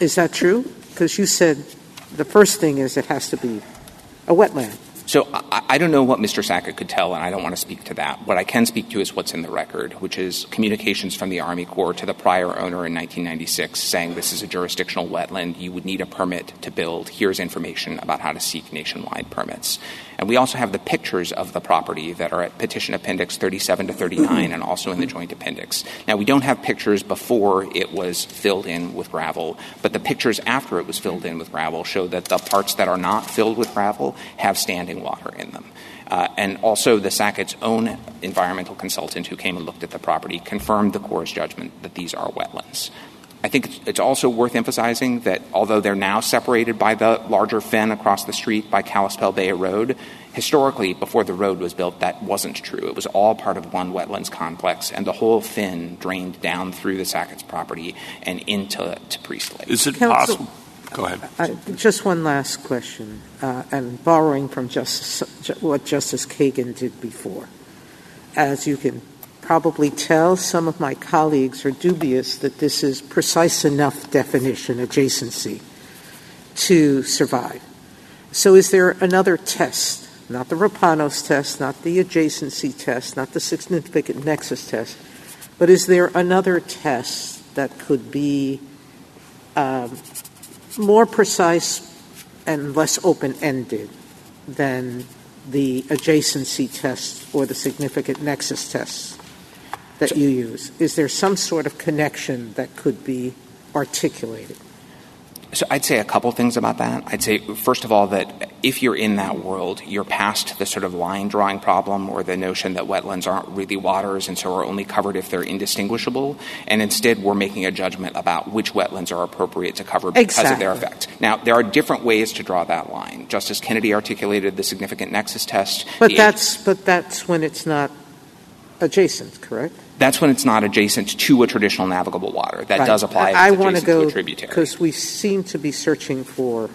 Is that true? Because you said the first thing is it has to be a wetland. So I, I don't know what Mister Sackett could tell, and I don't want to speak to that. What I can speak to is what's in the record, which is communications from the Army Corps to the prior owner in nineteen ninety-six saying this is a jurisdictional wetland. You would need a permit to build. Here's information about how to seek nationwide permits. And we also have the pictures of the property that are at Petition Appendix thirty-seven to thirty-nine and also in the Joint Appendix. Now, we don't have pictures before it was filled in with gravel, but the pictures after it was filled in with gravel show that the parts that are not filled with gravel have standing water in them. Uh, and also the Sackett's own environmental consultant who came and looked at the property confirmed the Corps' judgment that these are wetlands. I think it's also worth emphasizing that although they're now separated by the larger fen across the street by Kalispell Bay Road, historically, before the road was built, that wasn't true. It was all part of one wetlands complex, and the whole fen drained down through the Sackett's property and into to Priest Lake. Is it Council, possible? Go ahead. I, just one last question, uh, and borrowing from Justice, what Justice Kagan did before. As you can probably tell, some of my colleagues are dubious that this is precise enough definition adjacency to survive. So is there another test, not the Rapanos test, not the adjacency test, not the significant nexus test, but is there another test that could be um, more precise and less open-ended than the adjacency test or the significant nexus test that you use? Is there some sort of connection that could be articulated? So I'd say a couple things about that. I'd say, first of all, that if you're in that world, you're past the sort of line-drawing problem or the notion that wetlands aren't really waters and so are only covered if they're indistinguishable, and instead we're making a judgment about which wetlands are appropriate to cover because exactly. of their effect. Now, there are different ways to draw that line. Justice Kennedy articulated the significant nexus test. But that's age- But that's when it's not adjacent, correct? That's when it's not adjacent to a traditional navigable water. That right. does apply I, I want to go because we seem to be searching for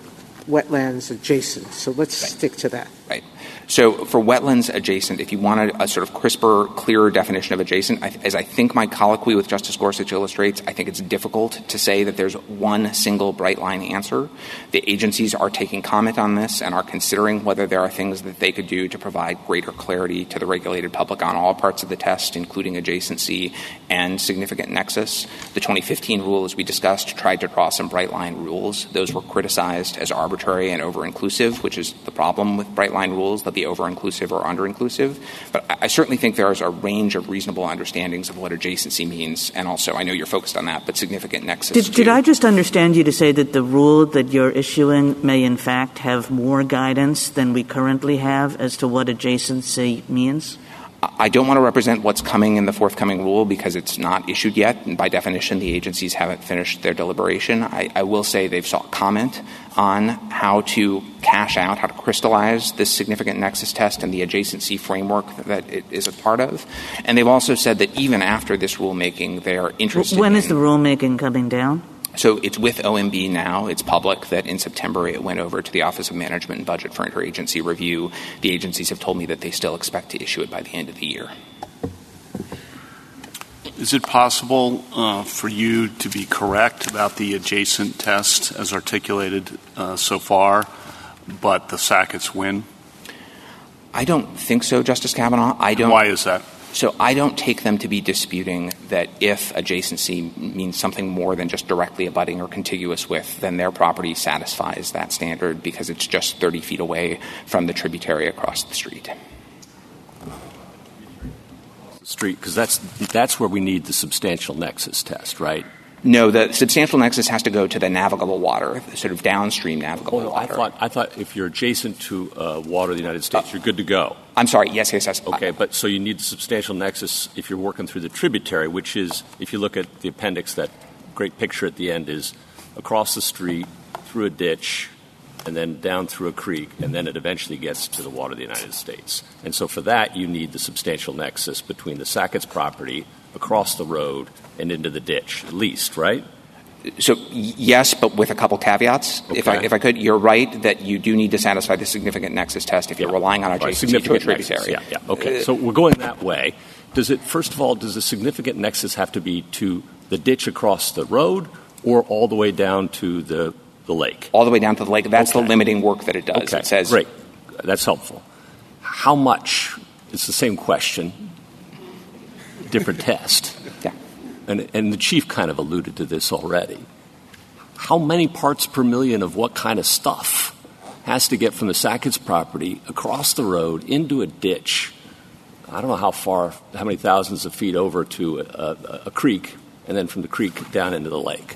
wetlands adjacent. So let's right. stick to that. Right. So for wetlands adjacent, if you wanted a sort of crisper, clearer definition of adjacent, I th- as I think my colloquy with Justice Gorsuch illustrates, I think it's difficult to say that there's one single bright-line answer. The agencies are taking comment on this and are considering whether there are things that they could do to provide greater clarity to the regulated public on all parts of the test, including adjacency and significant nexus. The twenty fifteen rule, as we discussed, tried to draw some bright-line rules. Those were criticized as arbitrary and over-inclusive, which is the problem with bright-line rules. The be over-inclusive or under-inclusive. But I certainly think there is a range of reasonable understandings of what adjacency means. And also, I know you're focused on that, but significant nexus. Did, did I just understand you to say that the rule that you're issuing may, in fact, have more guidance than we currently have as to what adjacency means? I don't want to represent what's coming in the forthcoming rule because it's not issued yet. And by definition, the agencies haven't finished their deliberation. I, I will say they've sought comment on how to cash out, how to crystallize this significant nexus test and the adjacency framework that it is a part of. And they've also said that even after this rulemaking, they're interested When is in- the rulemaking coming down? So it's with O M B now. It's public that in September it went over to the Office of Management and Budget for Interagency Review. The agencies have told me that they still expect to issue it by the end of the year. Is it possible uh, for you to be correct about the adjacent test as articulated uh, so far, but the Sacketts win? I don't think so, Justice Kavanaugh. I don't. Why is that? So I don't take them to be disputing that if adjacency means something more than just directly abutting or contiguous with, then their property satisfies that standard because it's just thirty feet away from the tributary across the street. Street, because that's, that's where we need the substantial nexus test, right? No, the substantial nexus has to go to the navigable water, the sort of downstream navigable oh, no, water. I thought, I thought if you're adjacent to uh, water of the United States, uh, you're good to go. I'm sorry. Yes, yes, yes. Okay, but so you need the substantial nexus if you're working through the tributary, which is, if you look at the appendix, that great picture at the end is across the street, through a ditch, and then down through a creek, and then it eventually gets to the water of the United States. And so for that, you need the substantial nexus between the Sackett's property across the road and into the ditch, at least, right? So yes, but with a couple caveats. Okay. If I if I could, you're right that you do need to satisfy the significant nexus test if you're yeah. relying on adjacency right. to a tributary. Yeah, yeah. Okay. Uh, so we're going that way. Does it first of all, does the significant nexus have to be to the ditch across the road or all the way down to the, the lake? All the way down to the lake. That's okay. the limiting work that it does. Okay. It says great. That's helpful. How much? It's the same question. Different test. Yeah. And, and the chief kind of alluded to this already. How many parts per million of what kind of stuff has to get from the Sackett's property across the road into a ditch? I don't know how far, how many thousands of feet over to a, a, a creek, and then from the creek down into the lake.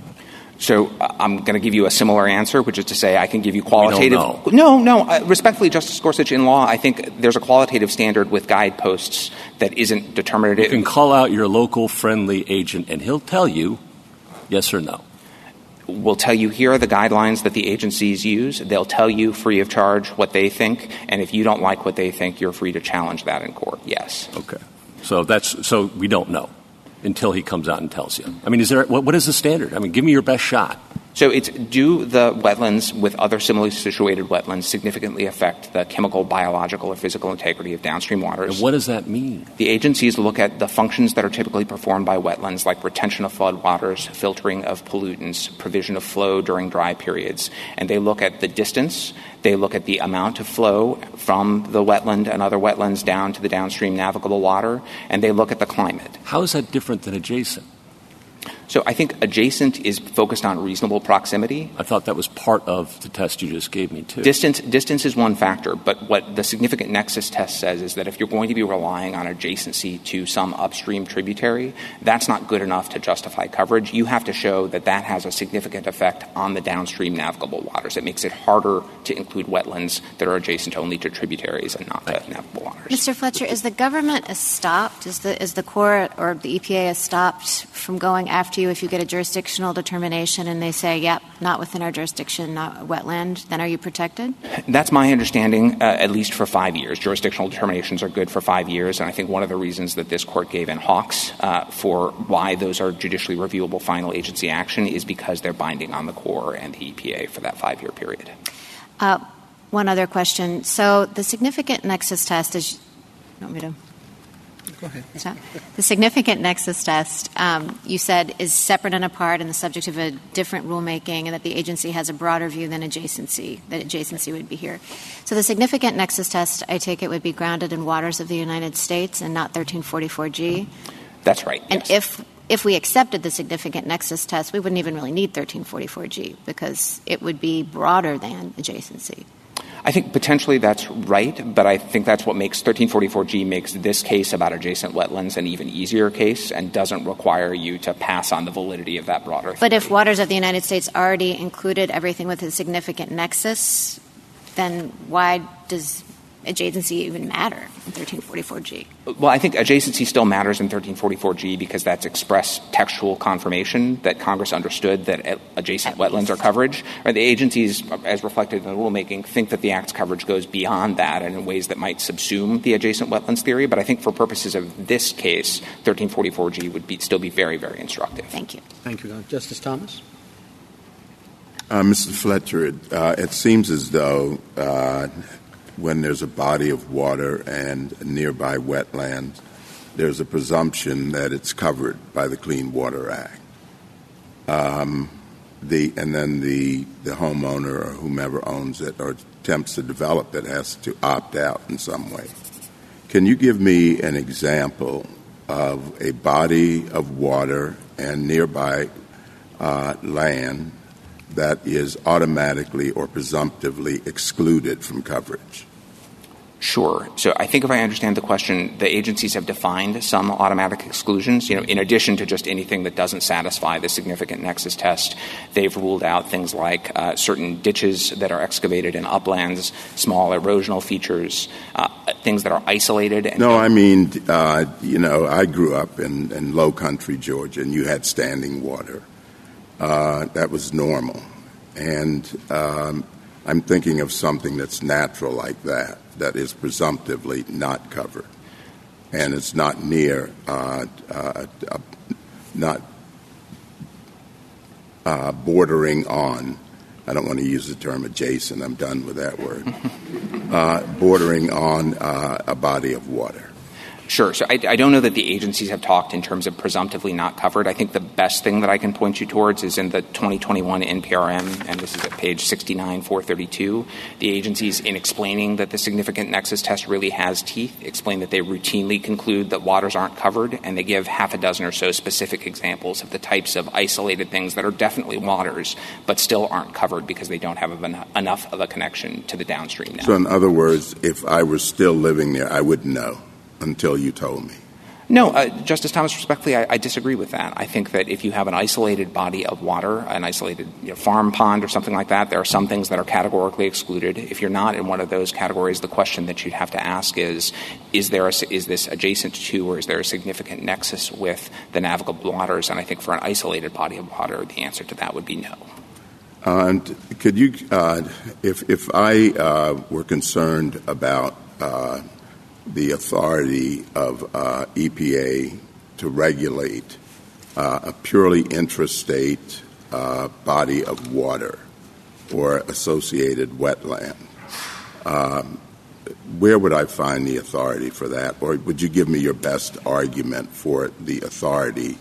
So uh, I'm going to give you a similar answer, which is to say I can give you qualitative. No, no. Uh, respectfully, Justice Gorsuch, in law, I think there's a qualitative standard with guideposts that isn't determinative. You can call out your local friendly agent, and he'll tell you yes or no. We'll tell you here are the guidelines that the agencies use. They'll tell you free of charge what they think. And if you don't like what they think, you're free to challenge that in court. Yes. Okay. So that's so we don't know. Until he comes out and tells you. I mean, is there what, what is the standard? I mean, give me your best shot. So it's do the wetlands with other similarly situated wetlands significantly affect the chemical, biological, or physical integrity of downstream waters? And what does that mean? The agencies look at the functions that are typically performed by wetlands, like retention of flood waters, filtering of pollutants, provision of flow during dry periods. And they look at the distance. They look at the amount of flow from the wetland and other wetlands down to the downstream navigable water. And they look at the climate. How is that different than adjacent? So I think adjacent is focused on reasonable proximity. I thought that was part of the test you just gave me, too. Distance distance is one factor, but what the significant nexus test says is that if you're going to be relying on adjacency to some upstream tributary, that's not good enough to justify coverage. You have to show that that has a significant effect on the downstream navigable waters. It makes it harder to include wetlands that are adjacent only to tributaries and not to navigable waters. Mister Fletcher, is the government stopped? Is the, is the Corps or the E P A stopped from going after you if you get a jurisdictional determination and they say, yep, not within our jurisdiction, not wetland, then are you protected? That's my understanding, uh, at least for five years. Jurisdictional determinations are good for five years, and I think one of the reasons that this court gave in Hawks uh, for why those are judicially reviewable final agency action is because they're binding on the Corps and the E P A for that five-year period. Uh, one other question. So the significant nexus test is – you want me to – Go ahead. So, the significant nexus test, um, you said, is separate and apart and the subject of a different rulemaking and that the agency has a broader view than adjacency, that adjacency would be here. So the significant nexus test, I take it, would be grounded in waters of the United States and not thirteen forty-four G? That's right. And yes. if if we accepted the significant nexus test, we wouldn't even really need thirteen forty-four G because it would be broader than adjacency. I think potentially that's right, but I think that's what makes thirteen forty-four G makes this case about adjacent wetlands an even easier case and doesn't require you to pass on the validity of that broader theory. But if waters of the United States already included everything with a significant nexus, then why does adjacency even matter in thirteen forty-four G? Well, I think adjacency still matters in thirteen forty-four G because that's express textual confirmation that Congress understood that adjacent wetlands are coverage. Or the agencies, as reflected in the rulemaking, think that the Act's coverage goes beyond that and in ways that might subsume the adjacent wetlands theory. But I think for purposes of this case, thirteen forty-four G would be, still be very, very instructive. Thank you. Thank you. Justice Thomas? Uh, Mister Fletcher, uh, it seems as though uh, when there's a body of water and a nearby wetland, there's a presumption that it's covered by the Clean Water Act. Um, the and then the the homeowner or whomever owns it or attempts to develop it has to opt out in some way. Can you give me an example of a body of water and nearby uh, land that is automatically or presumptively excluded from coverage? Sure. So I think if I understand the question, the agencies have defined some automatic exclusions. You know, in addition to just anything that doesn't satisfy the significant nexus test, they've ruled out things like uh, certain ditches that are excavated in uplands, small erosional features, uh, things that are isolated. And no, I mean, uh, you know, I grew up in, in low country Georgia, and you had standing water. Uh, that was normal. And um, I'm thinking of something that's natural like that, that is presumptively not covered, and it's not near, uh, uh, uh, not uh, bordering on, I don't want to use the term adjacent, I'm done with that word, uh, bordering on uh, a body of water. Sure. So I, I don't know that the agencies have talked in terms of presumptively not covered. I think the best thing that I can point you towards is in the twenty twenty-one N P R M, and this is at page sixty-nine, four thirty-two. The agencies, in explaining that the significant nexus test really has teeth, explain that they routinely conclude that waters aren't covered, and they give half a dozen or so specific examples of the types of isolated things that are definitely waters but still aren't covered because they don't have en- enough of a connection to the downstream now. So in other words, if I were still living there, I wouldn't know. Until you told me. No, uh, Justice Thomas, respectfully, I, I disagree with that. I think that if you have an isolated body of water, an isolated you know, farm pond or something like that, there are some things that are categorically excluded. If you're not in one of those categories, the question that you'd have to ask is, is there a, is this adjacent to or is there a significant nexus with the navigable waters? And I think for an isolated body of water, the answer to that would be no. Uh, and could you, uh, if, if I uh, were concerned about uh, the authority of uh, E P A to regulate uh, a purely intrastate uh, body of water or associated wetland. Um, where would I find the authority for that? Or would you give me your best argument for the authority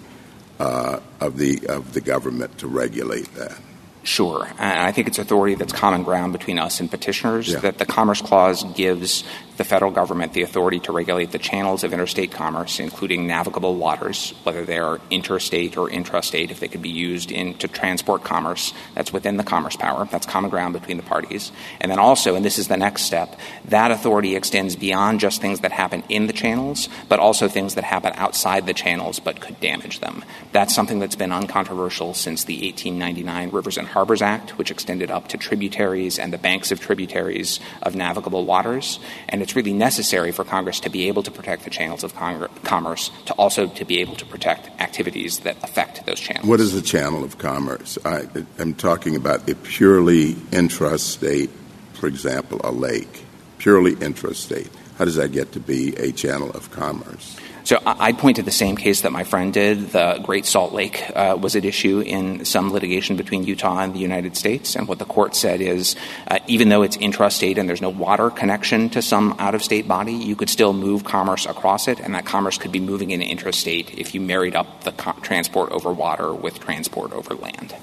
uh, of the of the government to regulate that? Sure. And I think it's authority that's common ground between us and petitioners, yeah. that the Commerce Clause gives the federal government the authority to regulate the channels of interstate commerce, including navigable waters, whether they are interstate or intrastate, if they could be used in to transport commerce. That's within the commerce power. That's common ground between the parties. And then also, and this is the next step, that authority extends beyond just things that happen in the channels, but also things that happen outside the channels but could damage them. That's something that's been uncontroversial since the eighteen ninety-nine Rivers and Harbors Act, which extended up to tributaries and the banks of tributaries of navigable waters. And it's really necessary for Congress to be able to protect the channels of Cong- commerce, to also to be able to protect activities that affect those channels. What is the channel of commerce? I, I'm talking about the purely intrastate, for example, a lake, purely intrastate. How does that get to be a channel of commerce? So I'd point to the same case that my friend did. The Great Salt Lake uh, was at issue in some litigation between Utah and the United States. And what the court said is, uh, even though it's intrastate and there's no water connection to some out-of-state body, you could still move commerce across it, and that commerce could be moving in intrastate if you married up the co- transport over water with transport over land.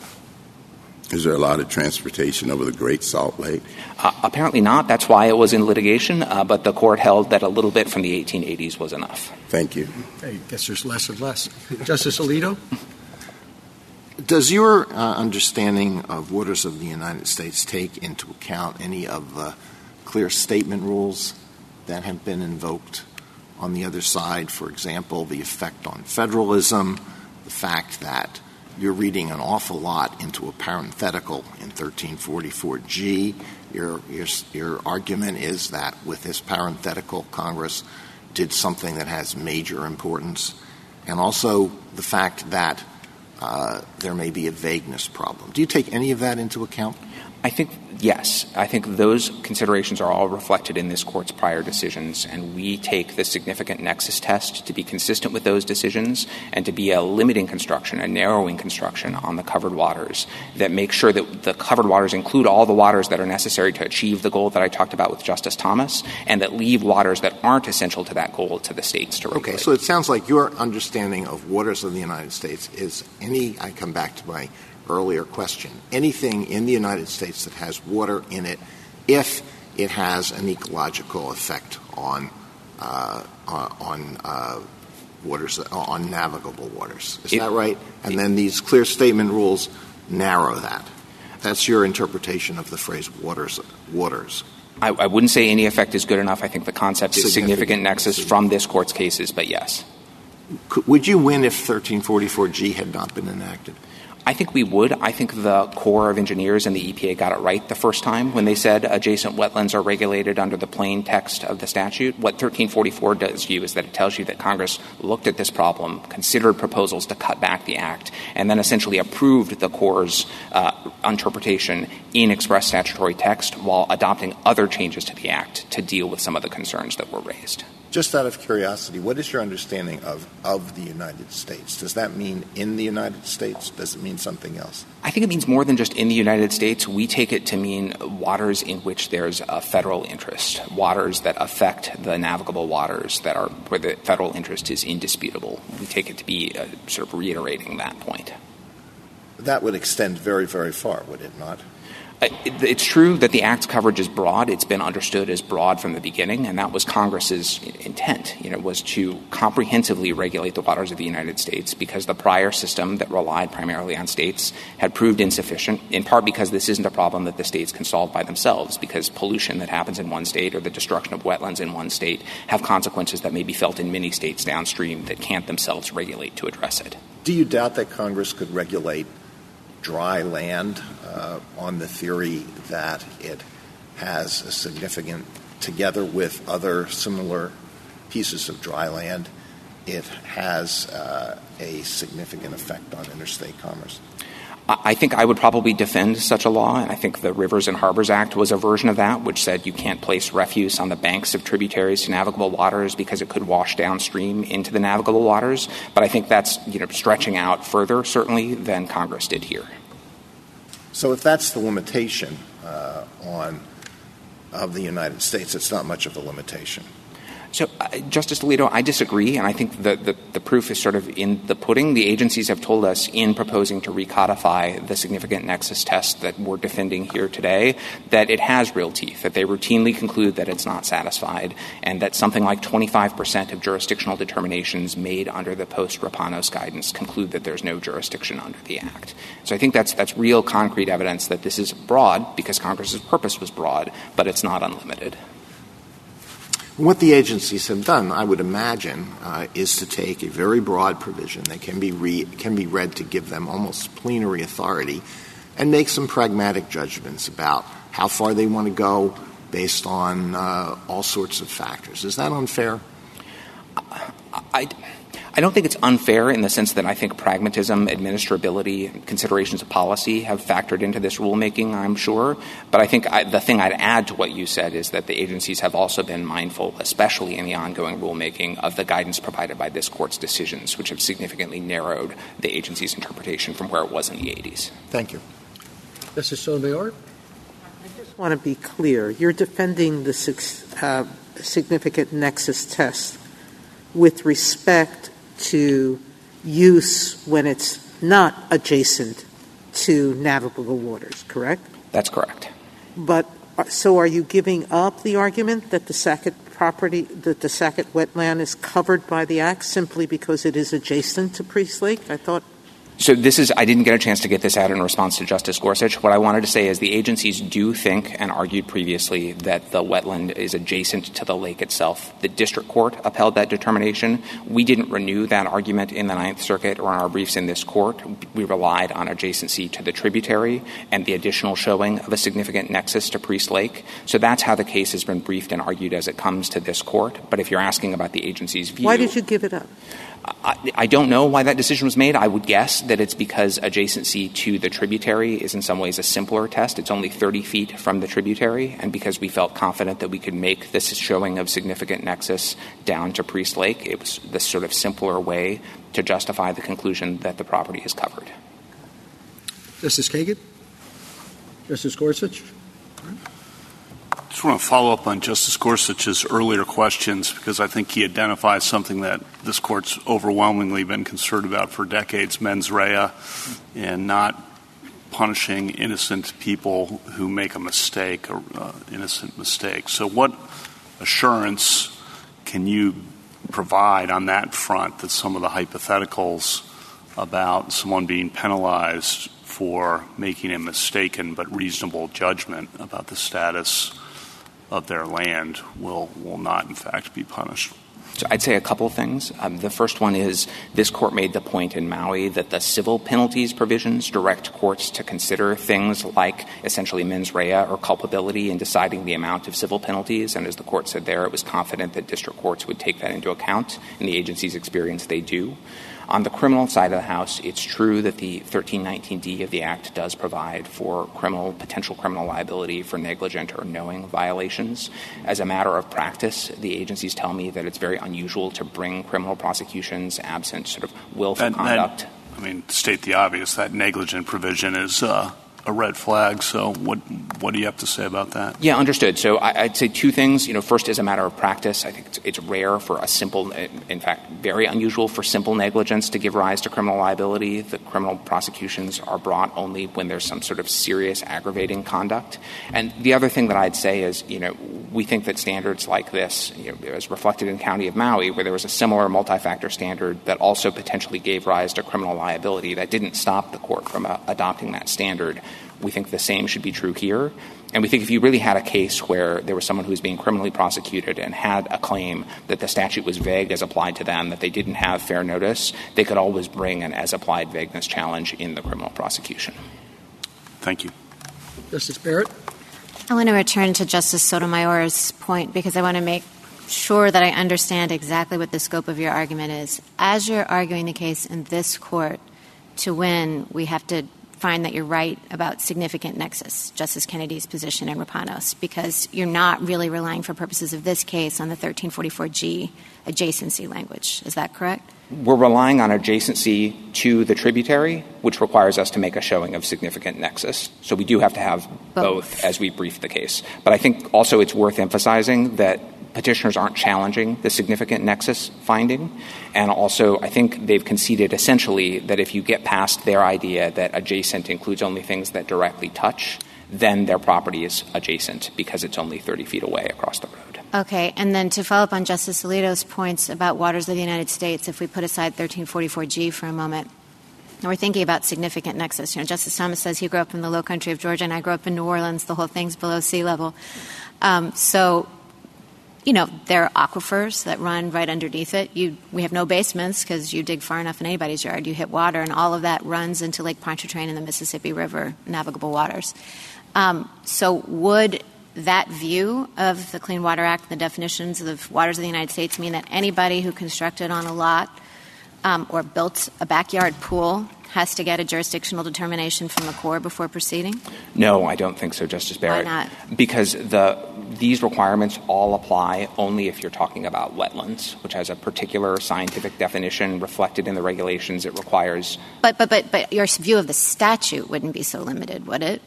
Is there a lot of transportation over the Great Salt Lake? Uh, apparently not. That's why it was in litigation. Uh, but the court held that a little bit from the eighteen eighties was enough. Thank you. I guess there's less and less. Justice Alito? Does your uh, understanding of waters of the United States take into account any of the clear statement rules that have been invoked on the other side? For example, the effect on federalism, the fact that you're reading an awful lot into a parenthetical in thirteen forty-four G. Your, your, your argument is that with this parenthetical, Congress did something that has major importance, and also the fact that uh, there may be a vagueness problem. Do you take any of that into account? I think, yes, I think those considerations are all reflected in this Court's prior decisions, and we take the significant nexus test to be consistent with those decisions and to be a limiting construction, a narrowing construction on the covered waters that makes sure that the covered waters include all the waters that are necessary to achieve the goal that I talked about with Justice Thomas, and that leave waters that aren't essential to that goal to the states to regulate. Okay, so it sounds like your understanding of waters of the United States is any, I come back to my earlier question, anything in the United States that has water in it, if it has an ecological effect on uh, on uh, waters, on navigable waters. Is it, that right? And it, then these clear statement rules narrow that. That's your interpretation of the phrase waters, waters. I, I wouldn't say any effect is good enough. I think the concept is significant, significant nexus significant. From this Court's cases, but yes. Could, would you win if thirteen forty-four G had not been enacted? I think we would. I think the Corps of Engineers and the E P A got it right the first time when they said adjacent wetlands are regulated under the plain text of the statute. What thirteen forty-four does to you is that it tells you that Congress looked at this problem, considered proposals to cut back the Act, and then essentially approved the Corps' uh, interpretation in express statutory text while adopting other changes to the Act to deal with some of the concerns that were raised. Just out of curiosity, what is your understanding of, of the United States? Does that mean in the United States? Does it mean something else? I think it means more than just in the United States. We take it to mean waters in which there's a federal interest, waters that affect the navigable waters that are where the federal interest is indisputable. We take it to be uh, sort of reiterating that point. That would extend very, very far, would it not? It's true that the Act's coverage is broad. It's been understood as broad from the beginning, and that was Congress's intent, you know, was to comprehensively regulate the waters of the United States because the prior system that relied primarily on states had proved insufficient, in part because this isn't a problem that the states can solve by themselves, because pollution that happens in one state or the destruction of wetlands in one state have consequences that may be felt in many states downstream that can't themselves regulate to address it. Do you doubt that Congress could regulate dry land uh, on the theory that it has a significant, together with other similar pieces of dry land, it has uh, a significant effect on interstate commerce? I think I would probably defend such a law, and I think the Rivers and Harbors Act was a version of that, which said you can't place refuse on the banks of tributaries to navigable waters because it could wash downstream into the navigable waters. But I think that's, you know, stretching out further, certainly, than Congress did here. So if that's the limitation uh, on of the United States, it's not much of a limitation. So, uh, Justice Alito, I disagree, and I think the, the, the proof is sort of in the pudding. The agencies have told us in proposing to recodify the significant nexus test that we're defending here today that it has real teeth, that they routinely conclude that it's not satisfied, and that something like twenty-five percent of jurisdictional determinations made under the post-Rapanos guidance conclude that there's no jurisdiction under the Act. So I think that's that's real concrete evidence that this is broad because Congress's purpose was broad, but it's not unlimited. What the agencies have done, I would imagine, uh, is to take a very broad provision that can be re- can be read to give them almost plenary authority and make some pragmatic judgments about how far they want to go based on uh, all sorts of factors. Is that unfair? I, I, I don't think it's unfair in the sense that I think pragmatism, administrability, considerations of policy have factored into this rulemaking, I'm sure. But I think I, the thing I'd add to what you said is that the agencies have also been mindful, especially in the ongoing rulemaking, of the guidance provided by this Court's decisions, which have significantly narrowed the agency's interpretation from where it was in the eighties. Thank you. Missus Sotomayor? I just want to be clear. You're defending the six, uh, significant nexus test with respect to use when it's not adjacent to navigable waters, correct? That's correct. But so are you giving up the argument that the Sackett property, that the Sackett wetland is covered by the Act simply because it is adjacent to Priest Lake? I thought So this is – I didn't get a chance to get this out in response to Justice Gorsuch. What I wanted to say is the agencies do think and argued previously that the wetland is adjacent to the lake itself. The district court upheld that determination. We didn't renew that argument in the Ninth Circuit or in our briefs in this court. We relied on adjacency to the tributary and the additional showing of a significant nexus to Priest Lake. So that's how the case has been briefed and argued as it comes to this court. But if you're asking about the agency's view – Why did you give it up? I, I don't know why that decision was made. I would guess that it's because adjacency to the tributary is in some ways a simpler test. It's only thirty feet from the tributary, and because we felt confident that we could make this showing of significant nexus down to Priest Lake, it was the sort of simpler way to justify the conclusion that the property is covered. Justice Kagan? Justice Gorsuch? I just want to follow up on Justice Gorsuch's earlier questions, because I think he identifies something that this Court's overwhelmingly been concerned about for decades, mens rea, and not punishing innocent people who make a mistake, an uh, innocent mistake. So what assurance can you provide on that front that some of the hypotheticals about someone being penalized for making a mistaken but reasonable judgment about the status of their land will, will not, in fact, be punished? So I'd say a couple of things. Um, the first one is this Court made the point in Maui that the civil penalties provisions direct courts to consider things like essentially mens rea or culpability in deciding the amount of civil penalties. And as the Court said there, it was confident that district courts would take that into account. In the agency's experience, they do. On the criminal side of the house, it's true that the thirteen nineteen D of the Act does provide for criminal potential criminal liability for negligent or knowing violations. As a matter of practice, the agencies tell me that it's very unusual to bring criminal prosecutions absent sort of willful and, conduct. And, I mean, to state the obvious, that negligent provision is uh, a red flag. So what what do you have to say about that? Yeah, understood. So I, I'd say two things. You know, first, as a matter of practice, I think it's, it's rare for a simple, in fact, very unusual for simple negligence to give rise to criminal liability. The criminal prosecutions are brought only when there's some sort of serious aggravating conduct. And the other thing that I'd say is, you know, we think that standards like this, you know, as reflected in County of Maui, where there was a similar multi-factor standard that also potentially gave rise to criminal liability, that didn't stop the Court from uh, adopting that standard. We think the same should be true here. And we think if you really had a case where there was someone who was being criminally prosecuted and had a claim that the statute was vague as applied to them, that they didn't have fair notice, they could always bring an as-applied vagueness challenge in the criminal prosecution. Thank you. Justice Barrett? I want to return to Justice Sotomayor's point because I want to make sure that I understand exactly what the scope of your argument is. As you're arguing the case in this Court, to win, we have to find that you're right about significant nexus, Justice Kennedy's position in Rapanos, because you're not really relying for purposes of this case on the thirteen forty-four G adjacency language. Is that correct? We're relying on adjacency to the tributary, which requires us to make a showing of significant nexus. So we do have to have both, both as we brief the case. But I think also it's worth emphasizing that petitioners aren't challenging the significant nexus finding. And also, I think they've conceded essentially that if you get past their idea that adjacent includes only things that directly touch, then their property is adjacent because it's only thirty feet away across the road. Okay. And then to follow up on Justice Alito's points about waters of the United States, if we put aside thirteen forty-four G for a moment, and we're thinking about significant nexus. You know, Justice Thomas says he grew up in the low country of Georgia and I grew up in New Orleans. The whole thing's below sea level. Um, so, you know, there are aquifers that run right underneath it. You, we have no basements because you dig far enough in anybody's yard, you hit water, and all of that runs into Lake Pontchartrain and the Mississippi River, navigable waters. Um, so would that view of the Clean Water Act, the definitions of waters of the United States, mean that anybody who constructed on a lot um, or built a backyard pool has to get a jurisdictional determination from the Corps before proceeding? No, I don't think so, Justice Barrett. Why not? Because the these requirements all apply only if you're talking about wetlands, which has a particular scientific definition reflected in the regulations. It requires... But, but, but, but your view of the statute wouldn't be so limited, would it?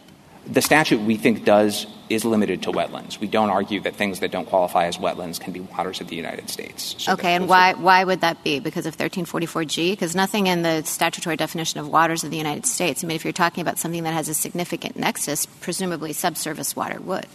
The statute, we think, does is limited to wetlands. We don't argue that things that don't qualify as wetlands can be waters of the United States. So okay, and why, why would that be? Because of thirteen forty-four G? Because nothing in the statutory definition of waters of the United States. I mean, if you're talking about something that has a significant nexus, presumably subsurface water would.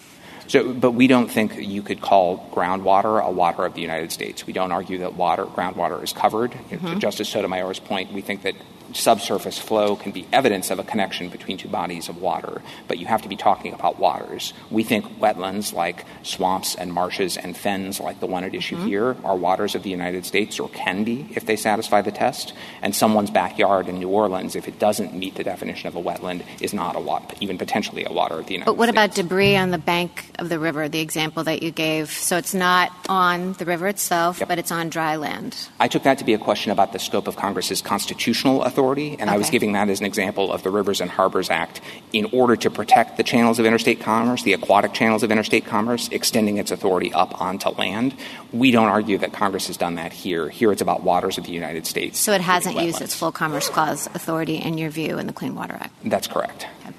So, but we don't think you could call groundwater a water of the United States. We don't argue that water, groundwater is covered. Mm-hmm. To Justice Sotomayor's point, we think that subsurface flow can be evidence of a connection between two bodies of water, but you have to be talking about waters. We think wetlands like swamps and marshes and fens like the one at issue mm-hmm. here are waters of the United States, or can be if they satisfy the test, and someone's backyard in New Orleans, if it doesn't meet the definition of a wetland, is not a water, even potentially a water of the United States. But what States. about debris on the bank of the river, the example that you gave? So it's not on the river itself, yep. but it's on dry land. I took that to be a question about the scope of Congress's constitutional authority. And okay. I was giving that as an example of the Rivers and Harbors Act in order to protect the channels of interstate commerce, the aquatic channels of interstate commerce, extending its authority up onto land. We don't argue that Congress has done that here. Here it's about waters of the United States. So it hasn't used its full Commerce Clause authority, in your view, in the Clean Water Act? That's correct. Okay.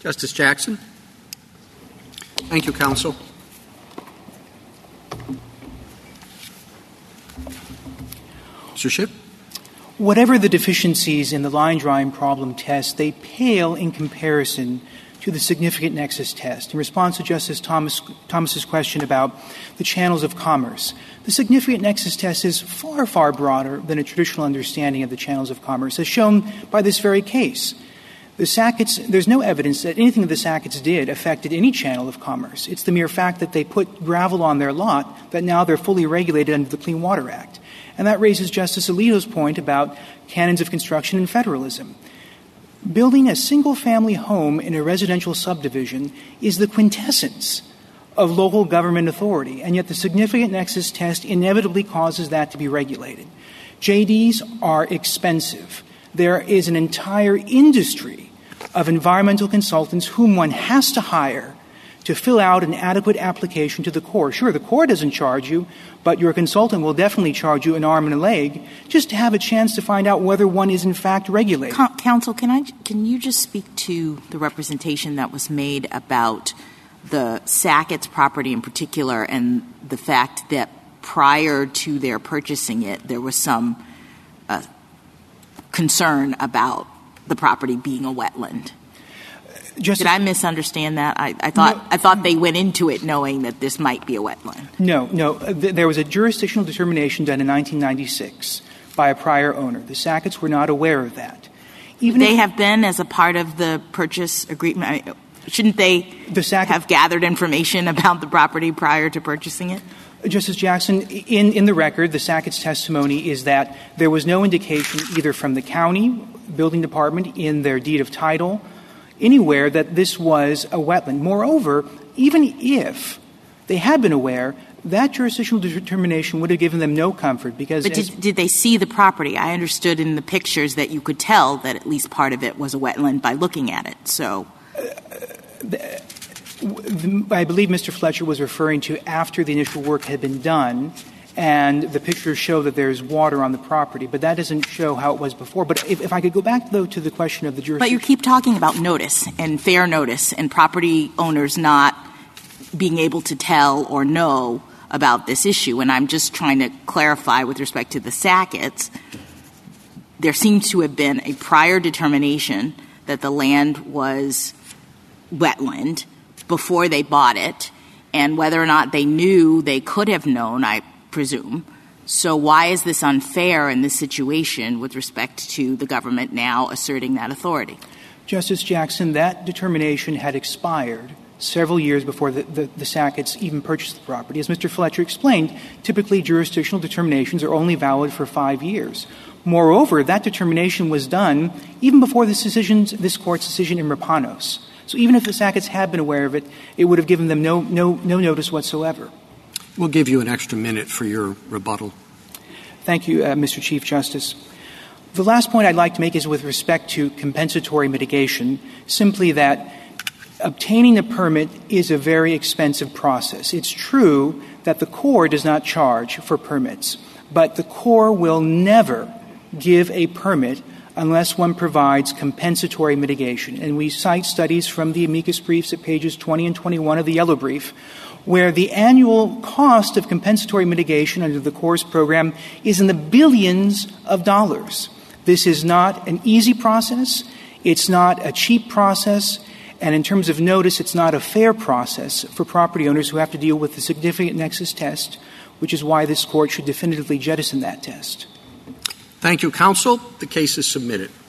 Justice Jackson? Thank you, counsel. Mister Schiff? Whatever the deficiencies in the line-drawing problem test, they pale in comparison to the significant nexus test. In response to Justice Thomas, Thomas's question about the channels of commerce, the significant nexus test is far, far broader than a traditional understanding of the channels of commerce, as shown by this very case. The Sackett's, there's no evidence that anything the Sackett's did affected any channel of commerce. It's the mere fact that they put gravel on their lot that now they're fully regulated under the Clean Water Act. And that raises Justice Alito's point about canons of construction and federalism. Building a single-family home in a residential subdivision is the quintessence of local government authority, and yet the significant nexus test inevitably causes that to be regulated. J Ds are expensive. There is an entire industry of environmental consultants whom one has to hire to fill out an adequate application to the Corps. Sure, the Corps doesn't charge you, but your consultant will definitely charge you an arm and a leg just to have a chance to find out whether one is in fact regulated. Con- Counsel, can I, can you just speak to the representation that was made about the Sackett's property in particular and the fact that prior to their purchasing it, there was some uh, concern about the property being a wetland? Justice, did I misunderstand that? I, I thought no, I thought they went into it knowing that this might be a wetland. No, no. There was a jurisdictional determination done in nineteen ninety-six by a prior owner. The Sacketts were not aware of that. Even they if, have been as a part of the purchase agreement. I mean, shouldn't they the Sackett, have gathered information about the property prior to purchasing it? Justice Jackson, in, in the record, the Sackett's testimony is that there was no indication either from the county building department in their deed of title anywhere that this was a wetland. Moreover, even if they had been aware, that jurisdictional determination would have given them no comfort because... But did, did they see the property? I understood in the pictures that you could tell that at least part of it was a wetland by looking at it, so... Uh, the, the, I believe Mister Fletcher was referring to after the initial work had been done, and the pictures show that there's water on the property, but that doesn't show how it was before. But if, if I could go back, though, to the question of the jurisdiction. But you keep talking about notice and fair notice and property owners not being able to tell or know about this issue, and I'm just trying to clarify with respect to the Sacketts, there seems to have been a prior determination that the land was wetland before they bought it, and whether or not they knew they could have known, I presume. So why is this unfair in this situation with respect to the government now asserting that authority? Justice Jackson, that determination had expired several years before the, the, the Sacketts even purchased the property. As Mister Fletcher explained, typically jurisdictional determinations are only valid for five years. Moreover, that determination was done even before this, decision, this Court's decision in Rapanos. So even if the Sacketts had been aware of it, it would have given them no, no, no notice whatsoever. We'll give you an extra minute for your rebuttal. Thank you, uh, Mister Chief Justice. The last point I'd like to make is with respect to compensatory mitigation, simply that obtaining a permit is a very expensive process. It's true that the Corps does not charge for permits, but the Corps will never give a permit unless one provides compensatory mitigation. And we cite studies from the amicus briefs at pages twenty and twenty-one of the yellow brief, where the annual cost of compensatory mitigation under the Corps program is in the billions of dollars. This is not an easy process. It's not a cheap process. And in terms of notice, it's not a fair process for property owners who have to deal with the significant nexus test, which is why this Court should definitively jettison that test. Thank you, counsel. The case is submitted.